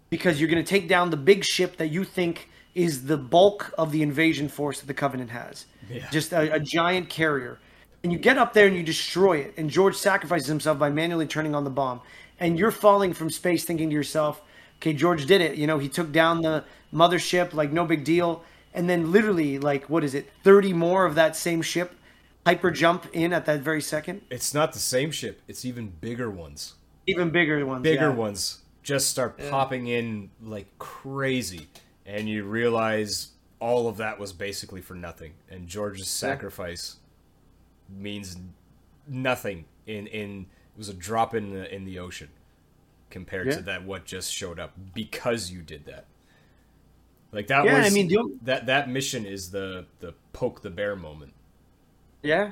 because you're going to take down the big ship that you think is the bulk of the invasion force that the Covenant has. Yeah. Just a, a giant carrier. And you get up there and you destroy it. And George sacrifices himself by manually turning on the bomb. And you're falling from space thinking to yourself, okay, George did it. You know, he took down the mothership, like, no big deal. And then literally, like, what is it, thirty more of that same ship hyper jump in at that very second? It's not the same ship. It's even bigger ones. Even bigger ones. Bigger yeah. ones just start yeah. popping in like crazy, and you realize all of that was basically for nothing. And George's sacrifice yeah. means nothing. In in it was a drop in the in the ocean compared yeah. to that what just showed up because you did that. Like that yeah, was I mean, do- that that mission is the the poke the bear moment. Yeah,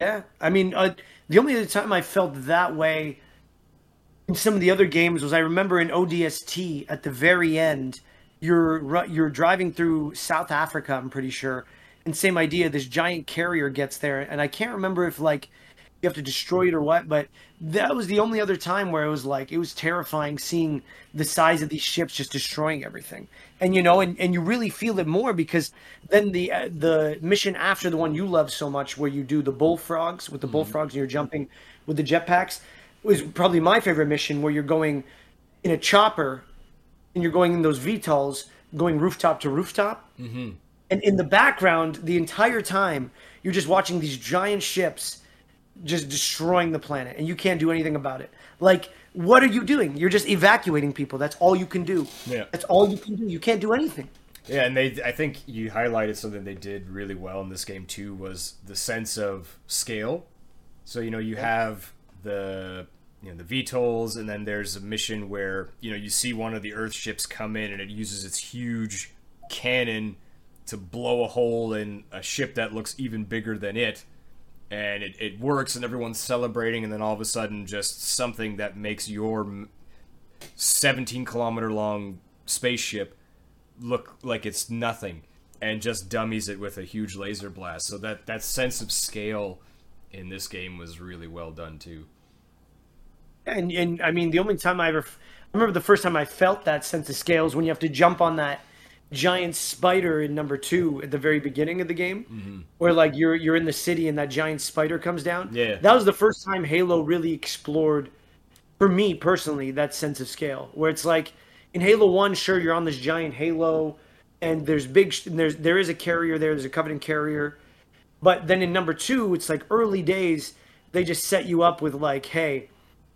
yeah. I mean, uh, the only other time I felt that way in some of the other games was I remember in O D S T at the very end, you're you're driving through South Africa, I'm pretty sure, and same idea. This giant carrier gets there, and I can't remember if like you have to destroy it or what, but that was the only other time where it was like it was terrifying seeing the size of these ships just destroying everything. And you know, and, and you really feel it more because then the uh, the mission after the one you love so much, where you do the bullfrogs with the mm-hmm. bullfrogs and you're jumping with the jetpacks, was probably my favorite mission, where you're going in a chopper and you're going in those V TOLs, going rooftop to rooftop, mm-hmm. and in the background the entire time you're just watching these giant ships just destroying the planet, and you can't do anything about it. Like, what are you doing? You're just evacuating people. That's all you can do. Yeah. That's all you can do. You can't do anything. Yeah, and they, I think you highlighted something they did really well in this game too, was the sense of scale. So, you know, you have the, you know, the V TOLs, and then there's a mission where, you know, you see one of the Earth ships come in and it uses its huge cannon to blow a hole in a ship that looks even bigger than it. And it, it works, and everyone's celebrating, and then all of a sudden just something that makes your seventeen-kilometer-long spaceship look like it's nothing, and just dummies it with a huge laser blast. So that, that sense of scale in this game was really well done, too. And, and I mean, the only time I ever... I remember the first time I felt that sense of scale is when you have to jump on that giant spider in number two at the very beginning of the game, mm-hmm. where like you're you're in the city and that giant spider comes down. Yeah, that was the first time Halo really explored, for me personally, that sense of scale. Where it's like in Halo One, sure, you're on this giant halo, and there's big, and there's there is a carrier there, there's a Covenant carrier, but then in number two, it's like early days. They just set you up with like, hey,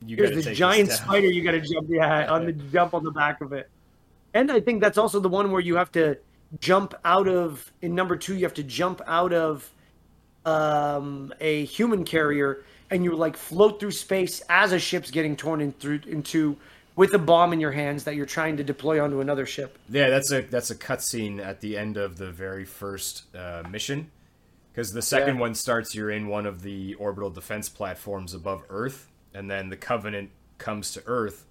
you here's this giant spider, you got to jump, yeah, on the jump on the back of it. And I think that's also the one where you have to jump out of, in number two, you have to jump out of um, a human carrier, and you like float through space as a ship's getting torn in through, into with a bomb in your hands that you're trying to deploy onto another ship. Yeah, that's a that's a cutscene at the end of the very first uh, mission, because the second yeah. one starts, you're in one of the orbital defense platforms above Earth, and then the Covenant comes to Earth.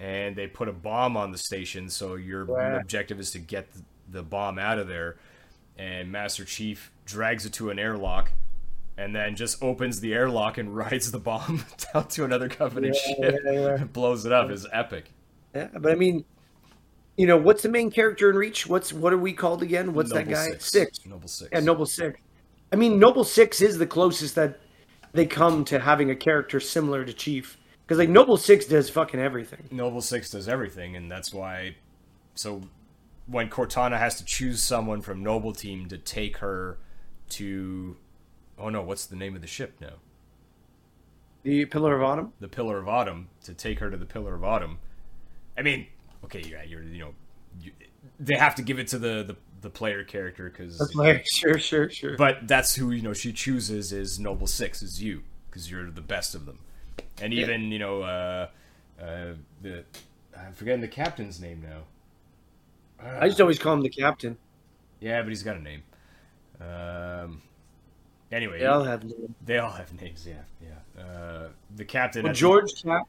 And they put a bomb on the station, so your yeah. objective is to get the bomb out of there. And Master Chief drags it to an airlock, and then just opens the airlock and rides the bomb down to another Covenant yeah, ship yeah, yeah. and blows it up. It's epic. Yeah, but I mean, you know, what's the main character in Reach? What's what are we called again? What's Noble that guy? Six. Six. Noble Six. Yeah, Noble Six. I mean, Noble Six is the closest that they come to having a character similar to Chief. Because, like, Noble Six does fucking everything. Noble Six does everything, and that's why... So, when Cortana has to choose someone from Noble Team to take her to... Oh, no, what's the name of the ship now? The Pillar of Autumn? The Pillar of Autumn, to take her to the Pillar of Autumn. I mean, okay, yeah, you're, you know... You, they have to give it to the, the, the player character, because... The player, it, sure, sure, sure. But that's who, you know, she chooses is Noble Six, is you, because you're the best of them. And even, you know, uh, uh, the I'm forgetting the captain's name now. Uh, I just always call him the captain. Yeah, but he's got a name. Um, anyway, they all have names. They all have names. Yeah, yeah. Uh, the captain. Well, George, Kat.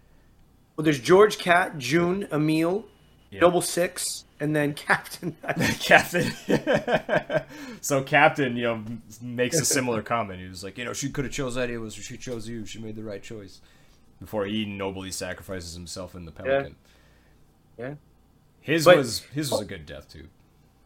Well, there's George, Kat, June, Emile, yeah. Noble Six, and then Captain. Captain. So Captain, you know, makes a similar comment. He was like, you know, she could have chose that. It was she chose you. She made the right choice. Before he nobly sacrifices himself in the Pelican. Yeah. yeah. His but, was his was a good death too.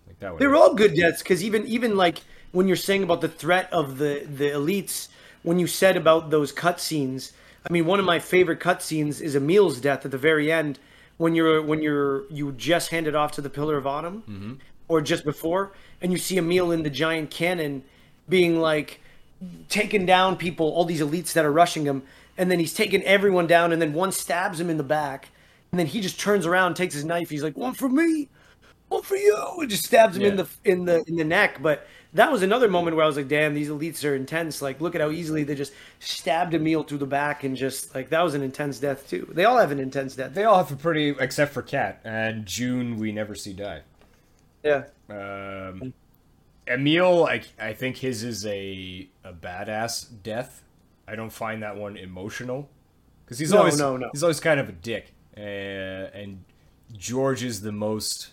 Like that. They're all good deaths, because even even like when you're saying about the threat of the, the elites, when you said about those cutscenes, I mean, one of my favorite cutscenes is Emile's death at the very end when you're when you're you just hand it off to the Pillar of Autumn, mm-hmm. or just before, and you see Emile in the giant cannon being like, taking down people, all these elites that are rushing him, and then he's taking everyone down, and then one stabs him in the back, and then he just turns around, takes his knife, he's like, one for me, one for you, and just stabs him yeah. in the in the in the neck. But that was another moment where I was like, damn, these elites are intense. Like, look at how easily they just stabbed Emile through the back, and just, like, that was an intense death, too. They all have an intense death. They all have a pretty, except for Kat. And June, we never see die. Yeah. Um, Emile, I, I think his is a, a badass death. I don't find that one emotional. Because he's, no, always, no, no. he's always kind of a dick. Uh, and George is the most...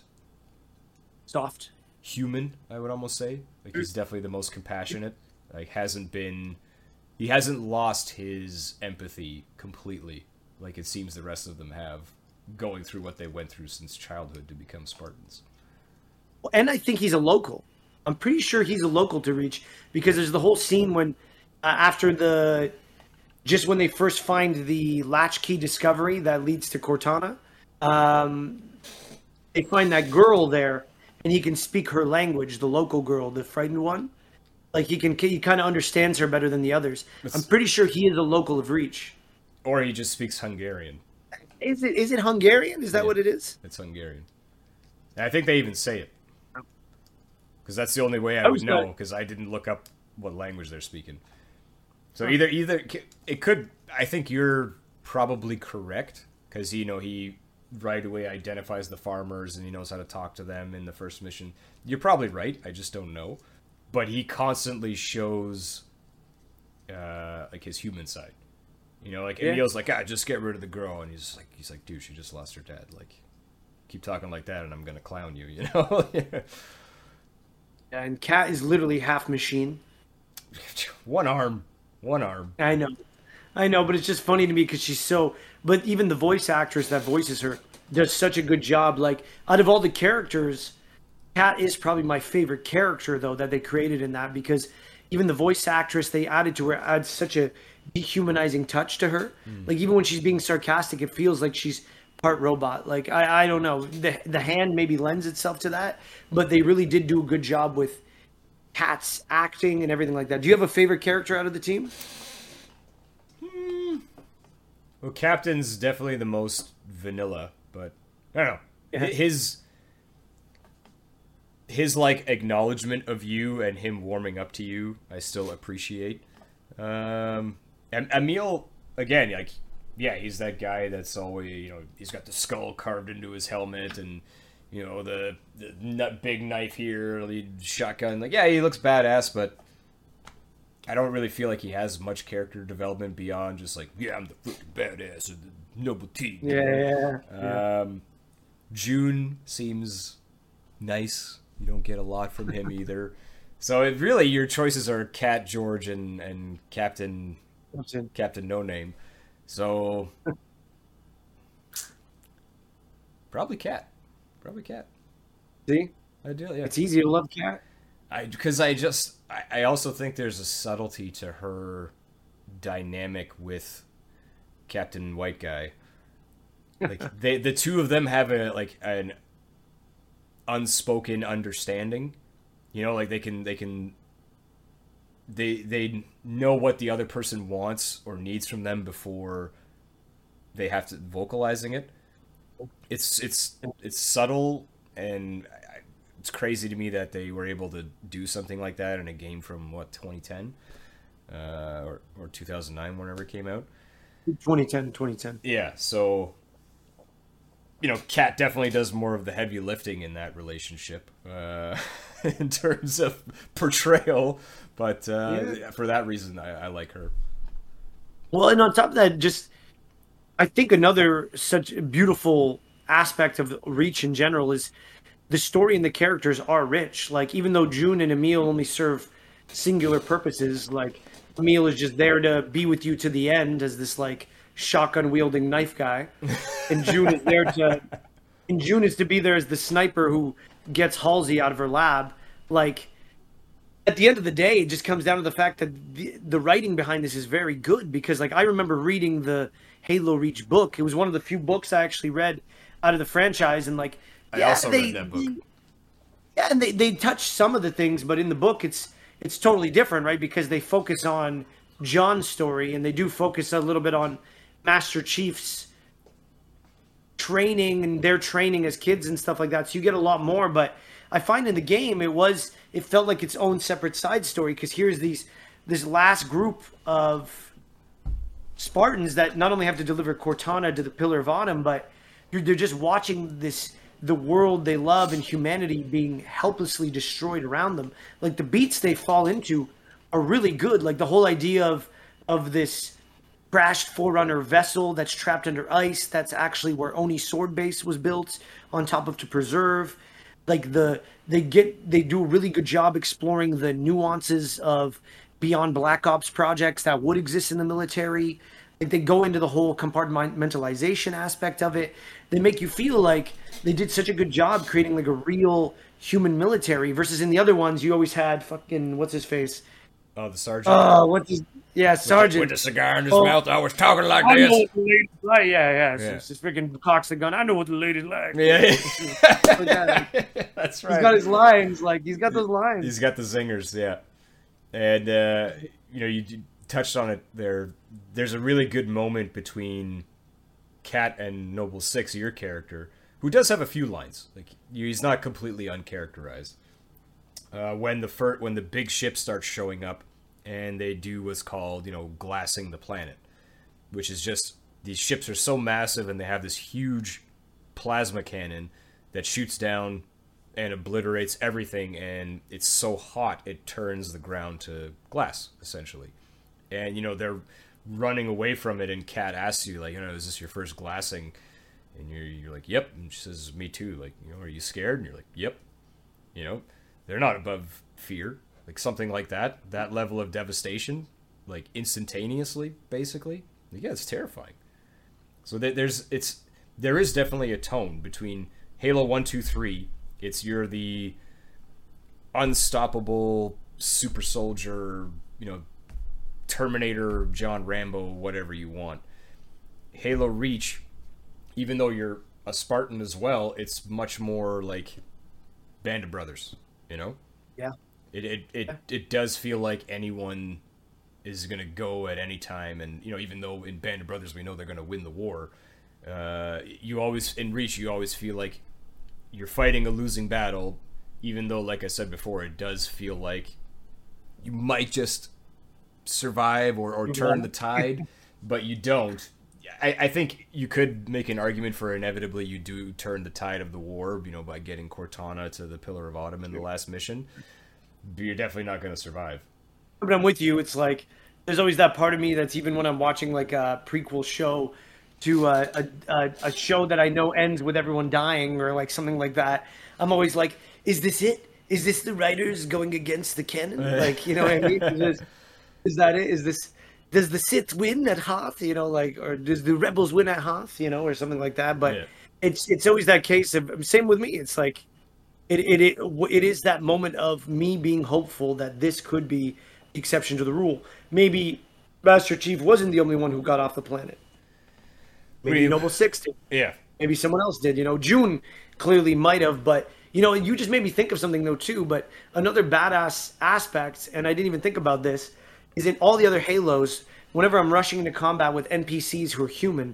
soft. Human, I would almost say. Like, he's definitely the most compassionate. Like, hasn't been... He hasn't lost his empathy completely, like it seems the rest of them have, going through what they went through since childhood to become Spartans. Well, and I think he's a local. I'm pretty sure he's a local to Reach, because there's the whole scene when, uh, after the... just when they first find the latchkey discovery that leads to Cortana, um, they find that girl there, and he can speak her language, the local girl, the frightened one. Like, he can, he kind of understands her better than the others. It's, I'm pretty sure he is a local of Reach. Or he just speaks Hungarian. Is it is it Hungarian? Is that yeah, what it is? It's Hungarian. And I think they even say it. Because that's the only way I, I would know, because I didn't look up what language they're speaking. So either, either it could, I think you're probably correct, because, you know, he... right away identifies the farmers and he knows how to talk to them in the first mission. You're probably right. I just don't know. But he constantly shows uh, like his human side. You know, like yeah. Emile's like, ah, just get rid of the girl. And he's like, he's like, dude, she just lost her dad. Like, keep talking like that and I'm going to clown you, you know? yeah. And Kat is literally half machine. One arm. One arm. I know. I know, but it's just funny to me because she's so... But even the voice actress that voices her does such a good job. Like, out of all the characters, Kat is probably my favorite character, though, that they created in that. Because even the voice actress they added to her adds such a dehumanizing touch to her. Mm. Like, even when she's being sarcastic, it feels like she's part robot. Like, I, I don't know. The, the hand maybe lends itself to that. But they really did do a good job with Kat's acting and everything like that. Do you have a favorite character out of the team? Well, Captain's definitely the most vanilla, but I don't know. Yeah. His, his like, acknowledgement of you and him warming up to you, I still appreciate. Um, and Emile, again, like, yeah, he's that guy that's always, you know, he's got the skull carved into his helmet and, you know, the, the nut, big knife here, the shotgun. Like, yeah, he looks badass, but... I don't really feel like he has much character development beyond just like, yeah, I'm the freaking badass of the Noble Team. Yeah, yeah, yeah. Um, June seems nice. You don't get a lot from him either. So it really, your choices are Kat, George, and, and Captain Captain, Captain No Name. So probably Kat. Probably Kat. See, I do. Yeah, it's easy to love Kat. I because I just. I also think there's a subtlety to her dynamic with Captain White Guy. Like they, the two of them have a like an unspoken understanding. You know, like they can they can they they know what the other person wants or needs from them before they have to vocalizing it. It's it's it's subtle and. It's crazy to me that they were able to do something like that in a game from what twenty ten uh, or or two thousand nine, whenever it came out. twenty ten, twenty ten Yeah, so you know, Kat definitely does more of the heavy lifting in that relationship uh, in terms of portrayal. But uh, yeah. for that reason, I, I like her. Well, and on top of that, just I think another such beautiful aspect of Reach in general is. The story and the characters are rich. Like, even though June and Emile only serve singular purposes, like, Emile is just there to be with you to the end as this, like, shotgun-wielding knife guy. And June is there to... And June is to be there as the sniper who gets Halsey out of her lab. Like, at the end of the day, it just comes down to the fact that the, the writing behind this is very good. Because, like, I remember reading the Halo Reach book. It was one of the few books I actually read out of the franchise. And, like... I yeah, also they, read that book. Yeah, and they, they touch some of the things, but in the book, it's it's totally different, right? Because they focus on John's story, and they do focus a little bit on Master Chief's training and their training as kids and stuff like that. So you get a lot more, but I find in the game it was it felt like its own separate side story, because here's these this last group of Spartans that not only have to deliver Cortana to the Pillar of Autumn, but you're, they're just watching this the world they love and humanity being helplessly destroyed around them. Like, the beats they fall into are really good. Like, the whole idea of of this crashed Forerunner vessel that's trapped under ice, that's actually where Oni Sword Base was built on top of to preserve. Like, the they get they do a really good job exploring the nuances of beyond Black Ops projects that would exist in the military. Like, they go into the whole compartmentalization aspect of it. They make you feel like they did such a good job creating like a real human military, versus in the other ones you always had fucking what's his face? Oh, the sergeant. Oh, uh, what's his? Yeah, sergeant with a cigar in his oh, mouth. I was talking like I this. Know what the lady's like. Yeah, yeah. yeah. It's just freaking cocks the gun. I know what the lady's like. Yeah, yeah. That's right. He's got his lines. Like he's got those lines. He's got the zingers. Yeah, and uh, you know, you touched on it there. There's a really good moment between Kat and Noble Six, your character, who does have a few lines. Like, he's not completely uncharacterized. Uh, when the fir- when the big ship starts showing up, and they do what's called, you know, glassing the planet, which is just, these ships are so massive and they have this huge plasma cannon that shoots down and obliterates everything, and it's so hot it turns the ground to glass, essentially. And, you know, they're running away from it, and Kat asks you, like, you know, is this your first glassing? And you're, you're like, yep. And she says, me too. Like, you know, are you scared? And you're like, yep. You know, they're not above fear. Like, something like that, that level of devastation, like, instantaneously, basically. Yeah, it's terrifying. So there's, it's, there is definitely a tone between Halo one, two, three. It's, you're the unstoppable super soldier, you know, Terminator, John Rambo, whatever you want. Halo Reach, even though you're a Spartan as well, it's much more like Band of Brothers, you know? Yeah. It, it it it does feel like anyone is going to go at any time. And, you know, even though in Band of Brothers we know they're going to win the war, uh, you always, in Reach, you always feel like you're fighting a losing battle, even though, like I said before, it does feel like you might just survive or, or turn the tide, but you don't. I, I think you could make an argument for inevitably you do turn the tide of the war, you know, by getting Cortana to the Pillar of Autumn in the last mission. You're definitely not going to survive. But I'm with you. It's like, there's always that part of me that's, even when I'm watching like a prequel show to a, a, a show that I know ends with everyone dying or like something like that, I'm always like, is this it? Is this the writers going against the canon? Like, you know what I mean? Is, this, is that it? Is this, does the Sith win at Hoth? You know, like, or does the Rebels win at Hoth? You know, or something like that. But yeah. it's, it's always that case of, same with me. It's like, It, it it it is that moment of me being hopeful that this could be the exception to the rule. Maybe Master Chief wasn't the only one who got off the planet. Maybe we, Noble Six did. Yeah. Maybe someone else did. You know, June clearly might have. But, you know, you just made me think of something, though, too. But another badass aspect, and I didn't even think about this, is in all the other Halos, whenever I'm rushing into combat with N P Cs who are human,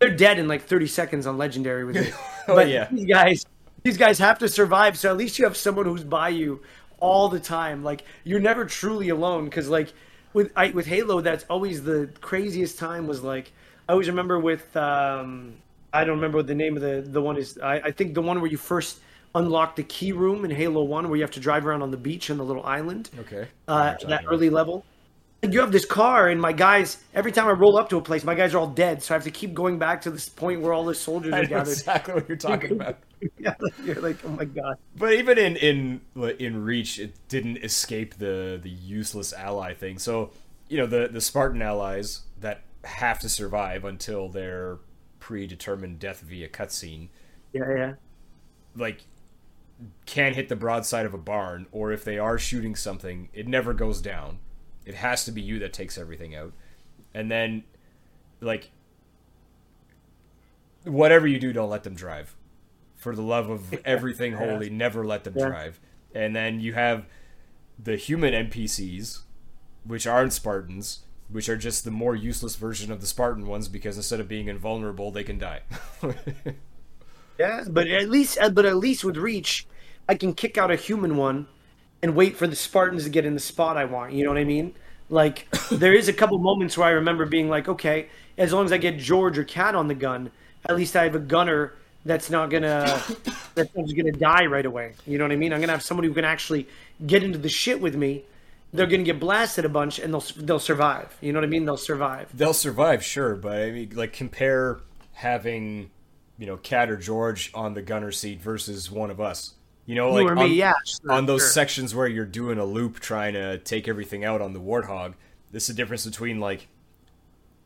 they're dead in like thirty seconds on Legendary with me. oh, but yeah. These guys... These guys have to survive, so at least you have someone who's by you all the time. Like, you're never truly alone, because, like, with I, with Halo, that's always the craziest time was, like, I always remember with, um, I don't remember what the name of the, the one is. I, I think the one where you first unlock the key room in Halo one, where you have to drive around on the beach on the little island. Okay. Uh, that early level. Like, you have this car, and my guys, every time I roll up to a place, my guys are all dead, so I have to keep going back to this point where all the soldiers are gathered. Exactly what you're talking about. Yeah, like, you're like, oh my god. But even in in in Reach, it didn't escape the the useless ally thing. So, you know, the the Spartan allies that have to survive until their predetermined death via cutscene. Yeah, yeah. Like, can't hit the broadside of a barn, or if they are shooting something, it never goes down. It has to be you that takes everything out. And then, like, whatever you do, don't let them drive. For the love of everything holy, never let them yeah. drive. And then you have the human N P Cs, which aren't Spartans, which are just the more useless version of the Spartan ones, because instead of being invulnerable, they can die. Yeah, but at least, but at least with Reach, I can kick out a human one and wait for the Spartans to get in the spot I want. You know what I mean? Like, there is a couple moments where I remember being like, okay, as long as I get George or Kat on the gun, at least I have a gunner that's not gonna that's not gonna die right away. You know what I mean? I'm gonna have somebody who can actually get into the shit with me. They're gonna get blasted a bunch, and they'll they'll survive. You know what I mean? They'll survive. They'll survive, sure, but I mean, like, compare having, you know, Kat or George on the gunner seat versus one of us. You know, like, you or me, on, yeah, sure, on those sure. sections where you're doing a loop trying to take everything out on the Warthog, this is the difference between, like,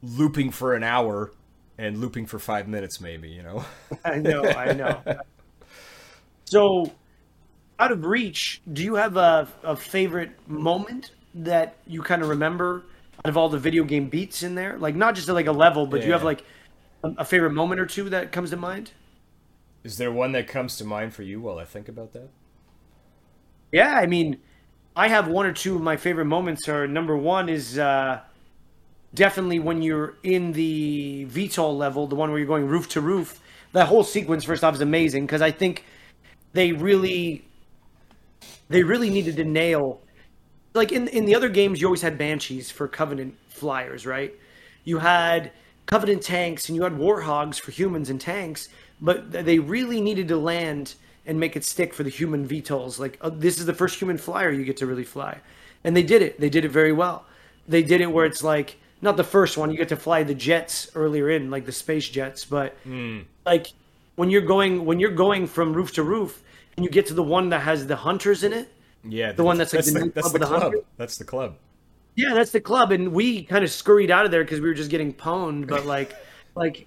looping for an hour and looping for five minutes, maybe, you know? I know, I know. So, out of Reach, do you have a, a favorite moment that you kind of remember out of all the video game beats in there? Like, not just like a level, but yeah. Do you have, like, a, a favorite moment or two that comes to mind? Is there one that comes to mind for you while I think about that? Yeah, I mean, I have one or two of my favorite moments. Are number one is uh, definitely when you're in the V TOL level, the one where you're going roof to roof. That whole sequence, first off, is amazing because I think they really, they really needed to nail. Like in in the other games, you always had Banshees for Covenant flyers, right? You had Covenant tanks and you had Warthogs for humans and tanks. But they really needed to land and make it stick for the human V TOLs. Like, oh, this is the first human flyer you get to really fly. And they did it. They did it very well. They did it where it's like, not the first one. You get to fly the jets earlier in, like the space jets. But mm. like when you're going when you're going from roof to roof and you get to the one that has the hunters in it. Yeah. The one that's like that's the, the, that's club, the club. That's the club. Yeah, that's the club. And we kind of scurried out of there because we were just getting pwned. But like, like...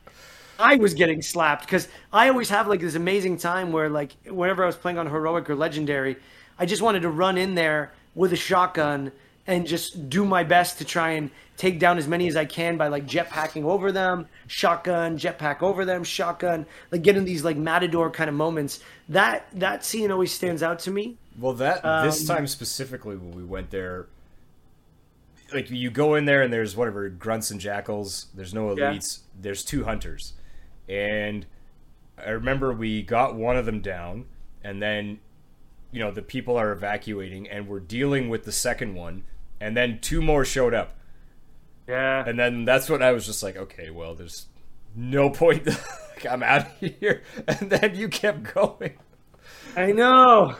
I was getting slapped because I always have like this amazing time where like whenever I was playing on Heroic or Legendary, I just wanted to run in there with a shotgun and just do my best to try and take down as many as I can by like jetpacking over them, shotgun, jetpack over them, shotgun, like getting these like Matador kind of moments. That that scene always stands out to me. Well, that this um, time specifically when we went there, like you go in there and there's whatever, grunts and jackals, there's no elites, yeah. There's two hunters. And I remember we got one of them down, and then, you know, the people are evacuating, and we're dealing with the second one, and then two more showed up. Yeah. And then that's when I was just like, okay, well, there's no point. Like, I'm out of here. And then you kept going. I know.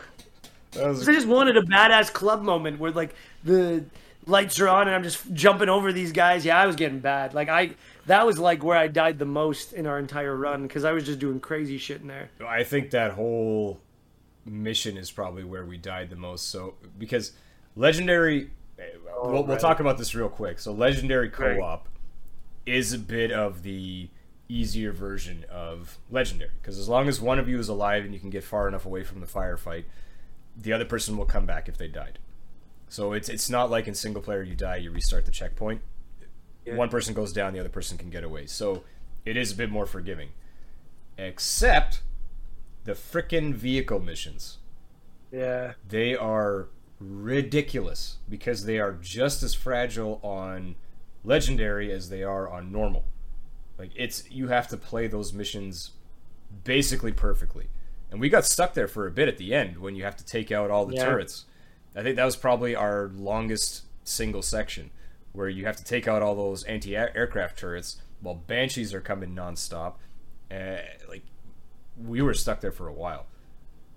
I was... I just wanted a badass club moment where, like, the lights are on, and I'm just jumping over these guys. Yeah, I was getting bad. Like, I... That was, like, where I died the most in our entire run, because I was just doing crazy shit in there. I think that whole mission is probably where we died the most, so... Because Legendary... Oh, we'll, right. we'll talk about this real quick. So, Legendary Co-op right. is a bit of the easier version of Legendary, because as long as one of you is alive and you can get far enough away from the firefight, the other person will come back if they died. So, it's it's not like in single player, you die, you restart the checkpoint. One person goes down, the other person can get away. So it is a bit more forgiving. Except the frickin' vehicle missions. Yeah. They are ridiculous because they are just as fragile on Legendary as they are on normal. Like, it's you have to play those missions basically perfectly. And we got stuck there for a bit at the end when you have to take out all the yeah. turrets. I think that was probably our longest single section, where you have to take out all those anti-aircraft turrets while Banshees are coming non-stop. Uh, like, we were stuck there for a while.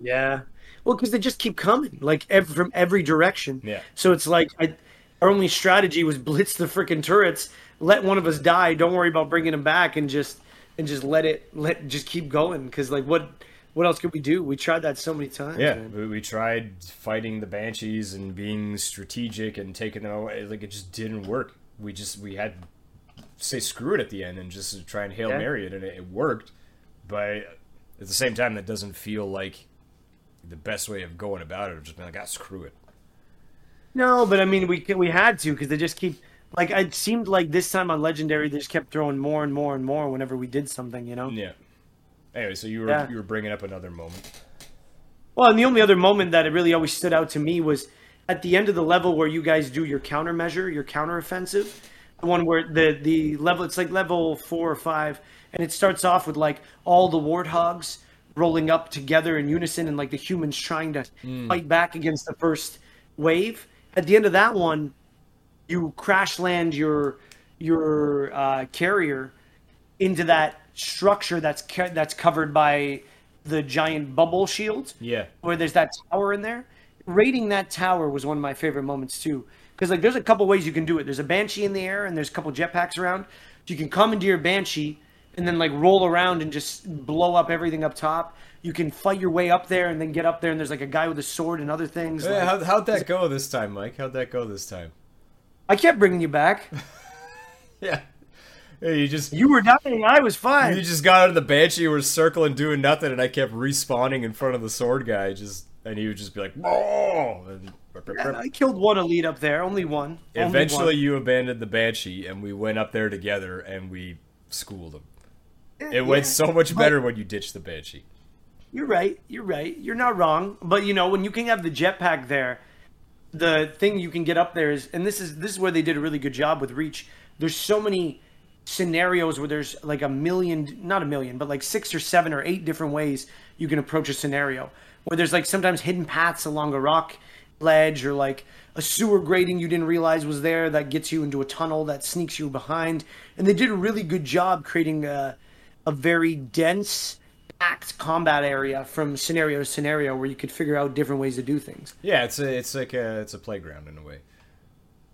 Yeah. Well, because they just keep coming, like, every, from every direction. Yeah. So it's like, I, our only strategy was blitz the freaking turrets, let one of us die, don't worry about bringing them back, and just and just let it, let just keep going. Because, like, what... What else could we do? We tried that so many times. Yeah, man. We tried fighting the Banshees and being strategic and taking them away. Like, it just didn't work. We just, we had to say screw it at the end and just try and Hail yeah. Mary it, and it worked. But at the same time, that doesn't feel like the best way of going about it. I've just been like, ah, screw it. No, but I mean, we we had to because they just keep, like, it seemed like this time on Legendary, they just kept throwing more and more and more whenever we did something, you know? Yeah. Anyway, so you were yeah. you were bringing up another moment. Well, and the only other moment that it really always stood out to me was at the end of the level where you guys do your countermeasure, your counteroffensive, the one where the, the level, it's like level four or five, and it starts off with like all the warthogs rolling up together in unison and like the humans trying to mm. fight back against the first wave. At the end of that one, you crash land your your uh, carrier into that structure that's ca- that's covered by the giant bubble shield. Yeah, where there's that tower in there. Raiding that tower was one of my favorite moments too, because like there's a couple ways you can do it. There's a Banshee in the air and there's a couple jetpacks around. You can commandeer Banshee and then like roll around and just blow up everything up top. You can fight your way up there and then get up there, and there's like a guy with a sword and other things. Yeah, like, how'd, how'd that go this time, Mike? How'd that go this time? I kept bringing you back. yeah. yeah. You just you were dying. I was fine. You just got out of the Banshee. You were circling, doing nothing, and I kept respawning in front of the sword guy. Just and he would just be like, "Oh!" And yeah, I killed one elite up there. Only one. Eventually, only one. You abandoned the Banshee, and we went up there together, and we schooled him. It yeah, went so much better when you ditched the Banshee. You're right. You're right. You're not wrong. But, you know, when you can have the jetpack there, the thing you can get up there is... And this is this is where they did a really good job with Reach. There's so many scenarios where there's like a million... Not a million, but like six or seven or eight different ways you can approach a scenario. Where there's like sometimes hidden paths along a rock ledge or like a sewer grating you didn't realize was there that gets you into a tunnel that sneaks you behind. And they did a really good job creating... a. a very dense packed combat area from scenario to scenario where you could figure out different ways to do things. Yeah, it's a, it's like a, it's a playground in a way.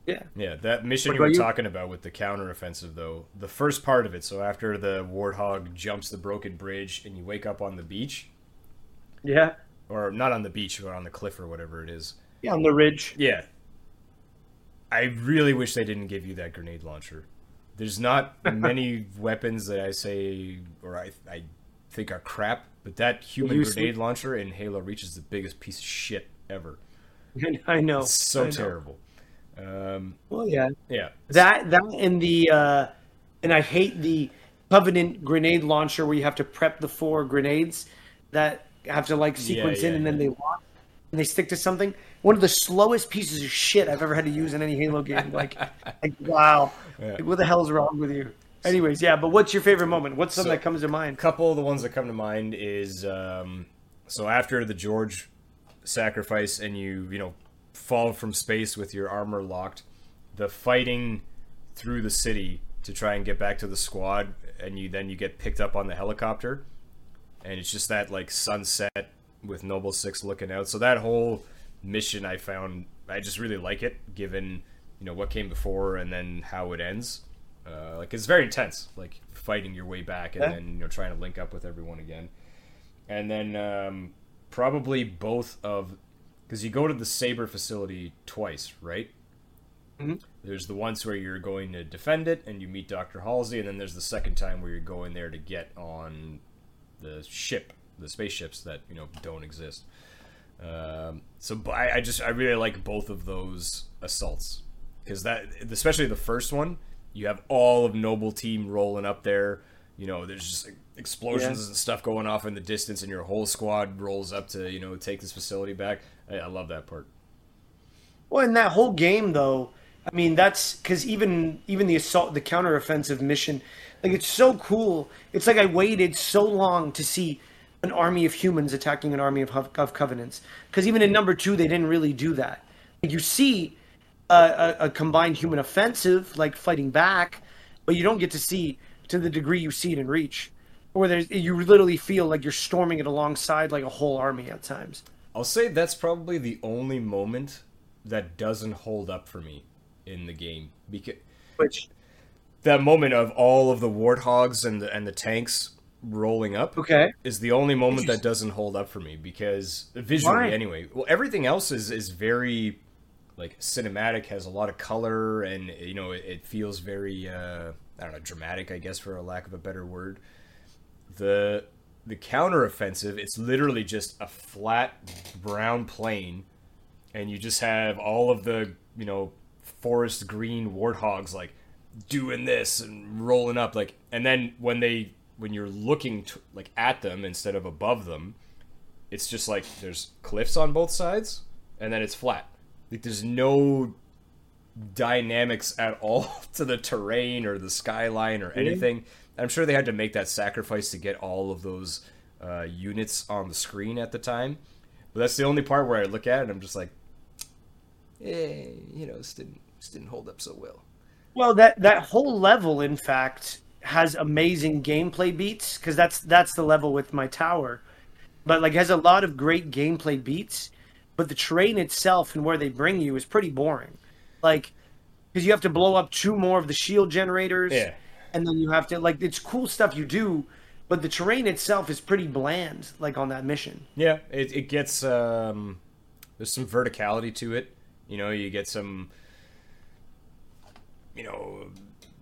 Yeah. Yeah, that mission you were you? talking about with the counteroffensive though, the first part of it, so after the Warthog jumps the broken bridge and you wake up on the beach. Yeah. Or not on the beach, but on the cliff or whatever it is. Yeah, on the ridge. Yeah. I really wish they didn't give you that grenade launcher. There's not many weapons that I say, or I I think are crap, but that human grenade sleep? launcher in Halo Reach is the biggest piece of shit ever. I know. It's so I terrible. Um, well, yeah. Yeah. That, that and the, uh, and I hate the Covenant grenade launcher where you have to prep the four grenades that have to like sequence yeah, yeah, in and yeah. then they launch and they stick to something. One of the slowest pieces of shit I've ever had to use in any Halo game. Like, like wow. Yeah. Like, what the hell is wrong with you? Anyways, yeah, but what's your favorite moment? What's something so, that comes to mind? A couple of the ones that come to mind is, um, so after the George sacrifice and you, you know, fall from space with your armor locked, the fighting through the city to try and get back to the squad, and you then you get picked up on the helicopter, and it's just that, like, sunset with Noble Six looking out. So that whole mission I found, I just really like it, given... you know, what came before and then how it ends. Uh, like, it's very intense, like, fighting your way back and yeah. then, you know, trying to link up with everyone again. And then um, probably both of... Because you go to the Saber facility twice, right? Mm-hmm. There's the once where you're going to defend it and you meet Doctor Halsey, and then there's the second time where you're going there to get on the ship, the spaceships that, you know, don't exist. Um, so I, I just, I really like both of those assaults. Because that, especially the first one, you have all of Noble Team rolling up there. You know, there's just explosions yeah. and stuff going off in the distance, and your whole squad rolls up to, you know, take this facility back. I, I love that part. Well, in that whole game, though, I mean, that's because even even the assault, the counteroffensive mission, like, it's so cool. It's like I waited so long to see an army of humans attacking an army of, of Covenants. Because even in number two, they didn't really do that. Like, you see... Uh, a, a combined human offensive, like fighting back, but you don't get to see to the degree you see it in Reach, or there's you literally feel like you're storming it alongside like a whole army at times. I'll say that's probably the only moment that doesn't hold up for me in the game, because which that moment of all of the warthogs and the, and the tanks rolling up okay. is the only moment that doesn't hold up for me, because visually Why? anyway. Well, everything else is is very. Like, cinematic, has a lot of color, and, you know, it, it feels very, uh, I don't know, dramatic, I guess, for a lack of a better word. The the counteroffensive, it's literally just a flat brown plain, and you just have all of the, you know, forest green warthogs, like, doing this and rolling up, like, and then when they, when you're looking, t- like, at them instead of above them, it's just like, there's cliffs on both sides, and then it's flat. Like, there's no dynamics at all to the terrain or the skyline or anything. Mm-hmm. I'm sure they had to make that sacrifice to get all of those uh, units on the screen at the time. But that's the only part where I look at it and I'm just like, eh, you know, this didn't, this didn't hold up so well. Well, that, that whole level, in fact, has amazing gameplay beats, because that's that's the level with my tower. But, like, has a lot of great gameplay beats, but the terrain itself and where they bring you is pretty boring. Like, because you have to blow up two more of the shield generators, yeah. and then you have to, like, it's cool stuff you do, but the terrain itself is pretty bland, like, on that mission. Yeah, it, it gets, um, there's some verticality to it. You know, you get some, you know,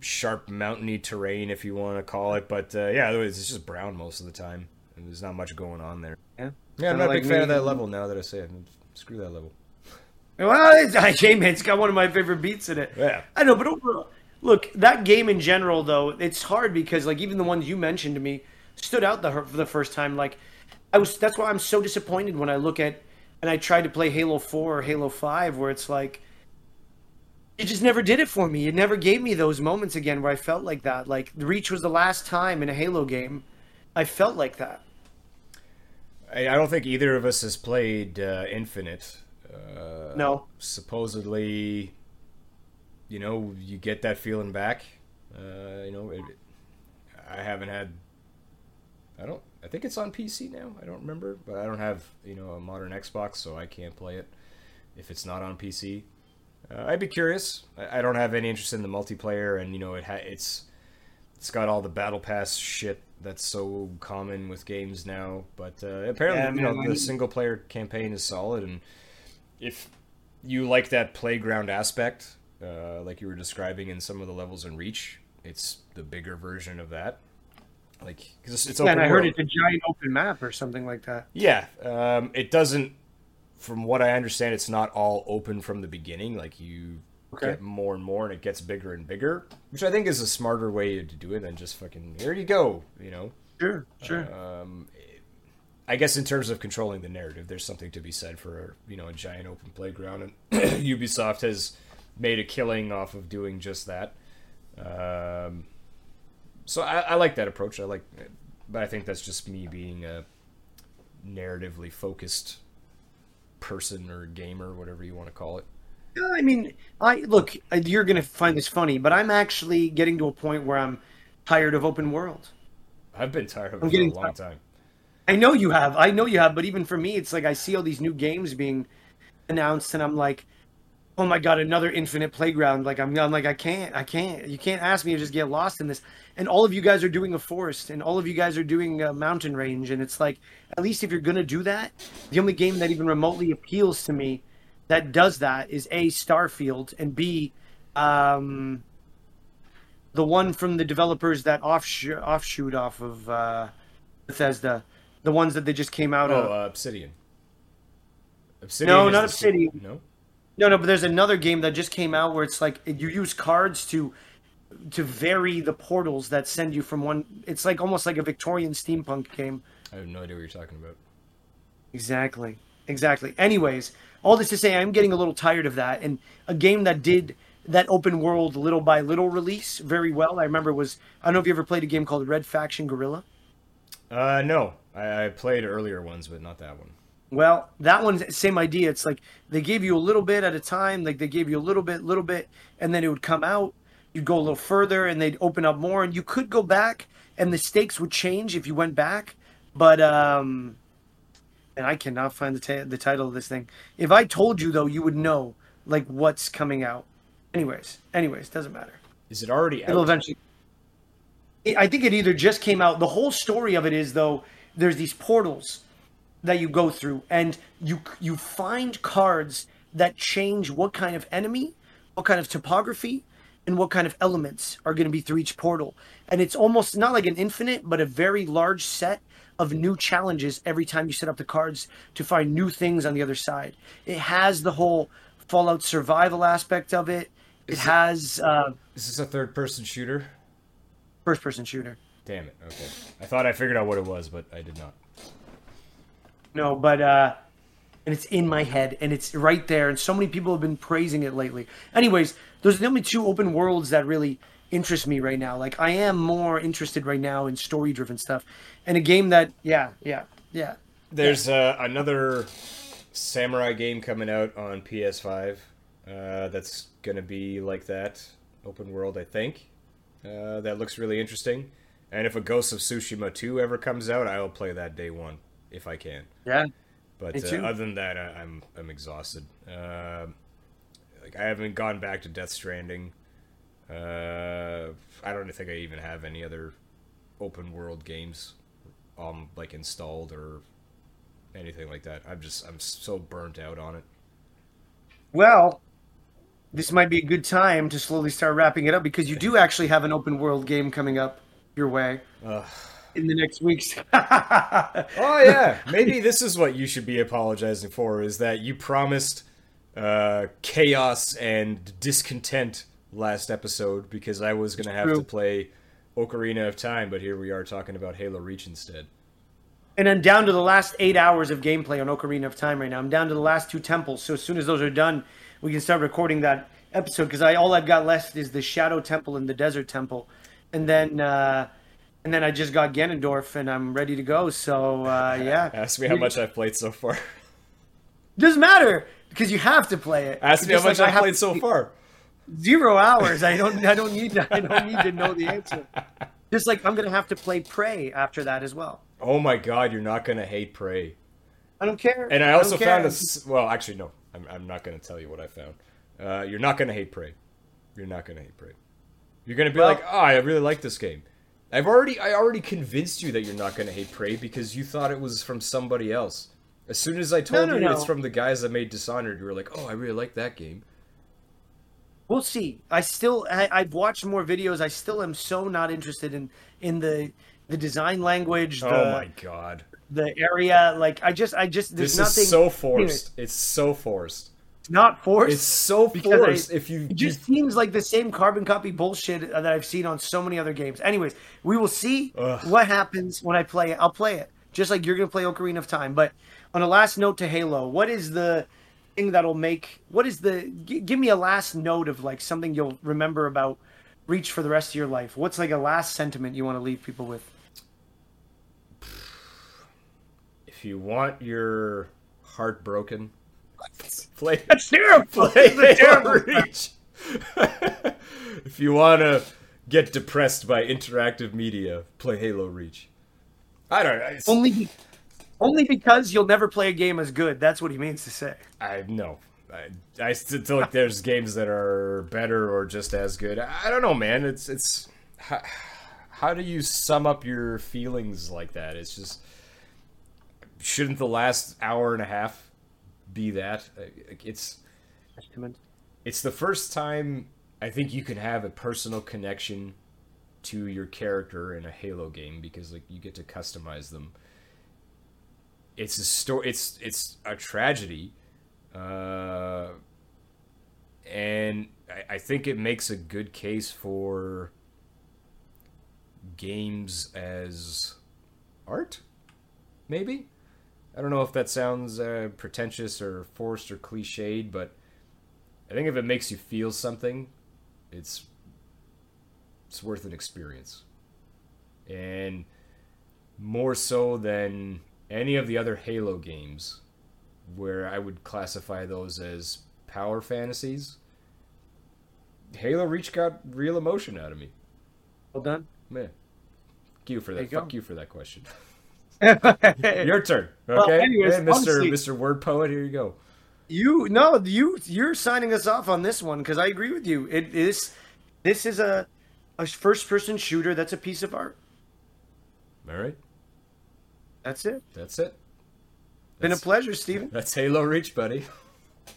sharp mountainy terrain, if you want to call it, but, uh, yeah, otherwise it's just brown most of the time. There's not much going on there. Yeah, yeah, I'm not like a big fan of that level now that I say it. Screw that level. Well, it's, hey, man, it's got one of my favorite beats in it. Yeah. I know, but overall, look, that game in general, though, it's hard because, like, even the ones you mentioned to me stood out the, for the first time. Like, I was, that's why I'm so disappointed when I look at, and I tried to play Halo four or Halo five, where it's like, it just never did it for me. It never gave me those moments again where I felt like that. Like, Reach was the last time in a Halo game I felt like that. I, I don't think either of us has played uh, Infinite. Uh, no. Supposedly, you know, you get that feeling back. Uh, you know, it, it, I haven't had. I don't. I think it's on P C now. I don't remember, but I don't have, you know, a modern Xbox, so I can't play it if it's not on P C. Uh, I'd be curious. I, I don't have any interest in the multiplayer, and you know, it ha- it's it's got all the battle pass shit that's so common with games now, but uh, apparently yeah, you know, man, the single player campaign is solid, and if you like that playground aspect, uh, like you were describing in some of the levels in Reach, it's the bigger version of that. Like, cause it's, it's yeah, open and I world. Heard it's a giant open map or something like that. Yeah, um, it doesn't. From what I understand, it's not all open from the beginning. Like you okay. get more and more, and it gets bigger and bigger, which I think is a smarter way to do it than just fucking here you go. You know. Sure. Sure. Um, I guess in terms of controlling the narrative, there's something to be said for, you know, a giant open playground, and Ubisoft has made a killing off of doing just that. Um, so I, I like that approach. I like, but I think that's just me being a narratively focused person or gamer, whatever you want to call it. Yeah, I mean, I look. You're gonna find this funny, but I'm actually getting to a point where I'm tired of open world. I've been tired of it for a long time. I know you have. I know you have. But even for me, it's like I see all these new games being announced, and I'm like, oh my God, another infinite playground. Like, I'm, I'm like, I can't, I can't. You can't ask me to just get lost in this. And all of you guys are doing a forest, and all of you guys are doing a mountain range. And it's like, at least if you're going to do that, the only game that even remotely appeals to me that does that is A, Starfield, and B, um, the one from the developers that offshoot, offshoot off of uh, Bethesda. The ones that they just came out oh, of. Oh, uh, Obsidian. Obsidian. No, not Obsidian. St- no? No, no, but there's another game that just came out where it's like you use cards to to vary the portals that send you from one. It's like almost like a Victorian steampunk game. I have no idea what you're talking about. Exactly. Exactly. Anyways, all this to say I'm getting a little tired of that. And a game that did that open world little by little release very well, I remember was, I don't know if you ever played a game called Red Faction Guerrilla. Uh, no. I played earlier ones, but not that one. Well, that one's same idea. It's like they gave you a little bit at a time. Like they gave you a little bit, little bit, and then it would come out. You'd go a little further, and they'd open up more. And you could go back, and the stakes would change if you went back. But um, and I cannot find the ta- the title of this thing. If I told you though, you would know like what's coming out. Anyways, anyways, doesn't matter. Is it already out? It'll eventually. I think it either just came out. The whole story of it is though. There's these portals that you go through, and you you find cards that change what kind of enemy, what kind of topography, and what kind of elements are going to be through each portal. And it's almost not like an infinite, but a very large set of new challenges every time you set up the cards to find new things on the other side. It has the whole Fallout survival aspect of it. It has... Uh, is this a third-person shooter? First-person shooter. Damn it. Okay. I thought I figured out what it was, but I did not. No, but uh, and it's in my head, and it's right there, and so many people have been praising it lately. Anyways, those are the only two open worlds that really interest me right now. Like, I am more interested right now in story-driven stuff, and a game that, yeah, yeah, yeah. There's yeah. Uh, another samurai game coming out on P S five uh, that's going to be like that, open world, I think. Uh, that looks really interesting. And if a Ghost of Tsushima two ever comes out, I will play that day one, if I can. Yeah. But uh, other than that, I, I'm I'm exhausted. Uh, like I haven't gone back to Death Stranding. Uh, I don't think I even have any other open world games, um, like installed or anything like that. I'm just I'm so burnt out on it. Well, this might be a good time to slowly start wrapping it up because you do actually have an open world game coming up your way. Ugh. In the next weeks. Oh yeah, maybe this is what you should be apologizing for, is that you promised uh, chaos and discontent last episode because I was going to have True. to play Ocarina of Time, but here we are talking about Halo Reach instead. And I'm down to the last eight hours of gameplay on Ocarina of Time right now. I'm down to the last two temples, so as soon as those are done, we can start recording that episode because I all I've got left is the Shadow Temple and the Desert Temple. And then... Uh, And then I just got Ganondorf, and I'm ready to go, so, uh, yeah. Ask me how much I've played so far. Doesn't matter, because you have to play it. Ask me how much I've played so far. Zero hours. I don't I don't need to, I don't need to know the answer. Just like, I'm going to have to play Prey after that as well. Oh my god, you're not going to hate Prey. I don't care. And I also found a... Well, actually, no. I'm, I'm not going to tell you what I found. Uh, you're not going to hate Prey. You're not going to hate Prey. You're going to be well, like, oh, I really like this game. I've already, I already convinced you that you're not going to hate Prey because you thought it was from somebody else. As soon as I told no, no, you no. it's from the guys that made Dishonored, you were like, "Oh, I really like that game." We'll see. I still, I, I've watched more videos. I still am so not interested in, in the, the design language. The, oh my god. The area, like I just, I just. There's this nothing, is so forced. You know, it's so forced. It's not forced. It's so forced. I, if you, it just you... seems like the same carbon copy bullshit that I've seen on so many other games. Anyways, we will see Ugh. what happens when I play it. I'll play it. Just like you're going to play Ocarina of Time. But on a last note to Halo, what is the thing that'll make... What is the... G- give me a last note of like something you'll remember about Reach for the rest of your life. What's like a last sentiment you want to leave people with? If you want your heart broken... Play, That's terrible. Play That's terrible. Reach. If you want to get depressed by interactive media, play Halo Reach. I don't know. It's... Only, only because you'll never play a game as good. That's what he means to say. I know. I, I still feel like there's games that are better or just as good. I don't know, man. It's it's how, how do you sum up your feelings like that? It's just shouldn't the last hour and a half be that it's it's the first time I think you can have a personal connection to your character in a Halo game because like you get to customize them. It's a story. It's it's a tragedy, uh, and I, I think it makes a good case for games as art, maybe. I don't know if that sounds uh, pretentious or forced or cliched, but I think if it makes you feel something, it's it's worth an experience. And more so than any of the other Halo games, where I would classify those as power fantasies, Halo Reach got real emotion out of me. Well done. Man, thank you for that. You Fuck go. you for that question. Your turn, okay? Well, anyways, hey, Mister Honestly, Mister Word Poet, here you go. You no, you you're signing us off on this one because I agree with you. It is this is a a first person shooter that's a piece of art. All right, that's it. That's it. That's, been a pleasure, Steven. That's Halo Reach, buddy.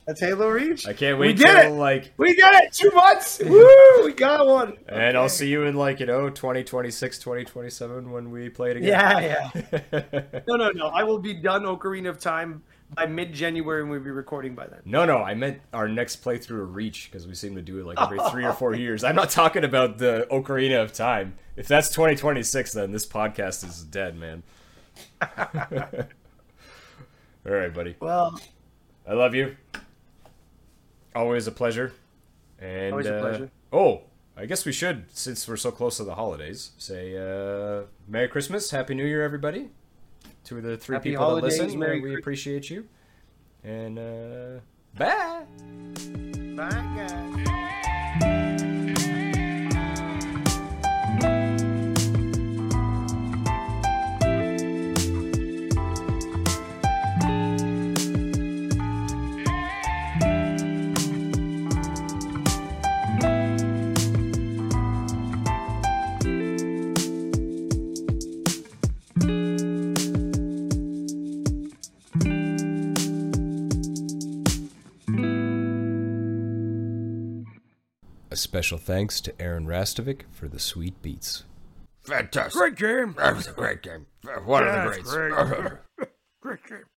That's Halo Reach. I can't wait. We did till, it. Like we did it. Two months. Woo! We got one. And okay. I'll see you in like you know twenty twenty-six, twenty twenty-seven when we play it again. Yeah, yeah. no, no, no. I will be done Ocarina of Time by mid-January, and we'll be recording by then. No, no. I meant our next playthrough of Reach because we seem to do it like every three or four years. I'm not talking about the Ocarina of Time. If that's twenty twenty-six, then this podcast is dead, man. All right, buddy. Well. I love you. Always a pleasure. And, Always a uh, pleasure. Oh, I guess we should, since we're so close to the holidays, say uh, Merry Christmas, Happy New Year, everybody. To the three Happy people holidays, that listen, Merry we Christmas. Appreciate you. And uh, bye. Bye, guys. Special thanks to Aaron Rastovic for the sweet beats. Fantastic. Great game. That was a great game. One yeah, of the greats. Great. Great game.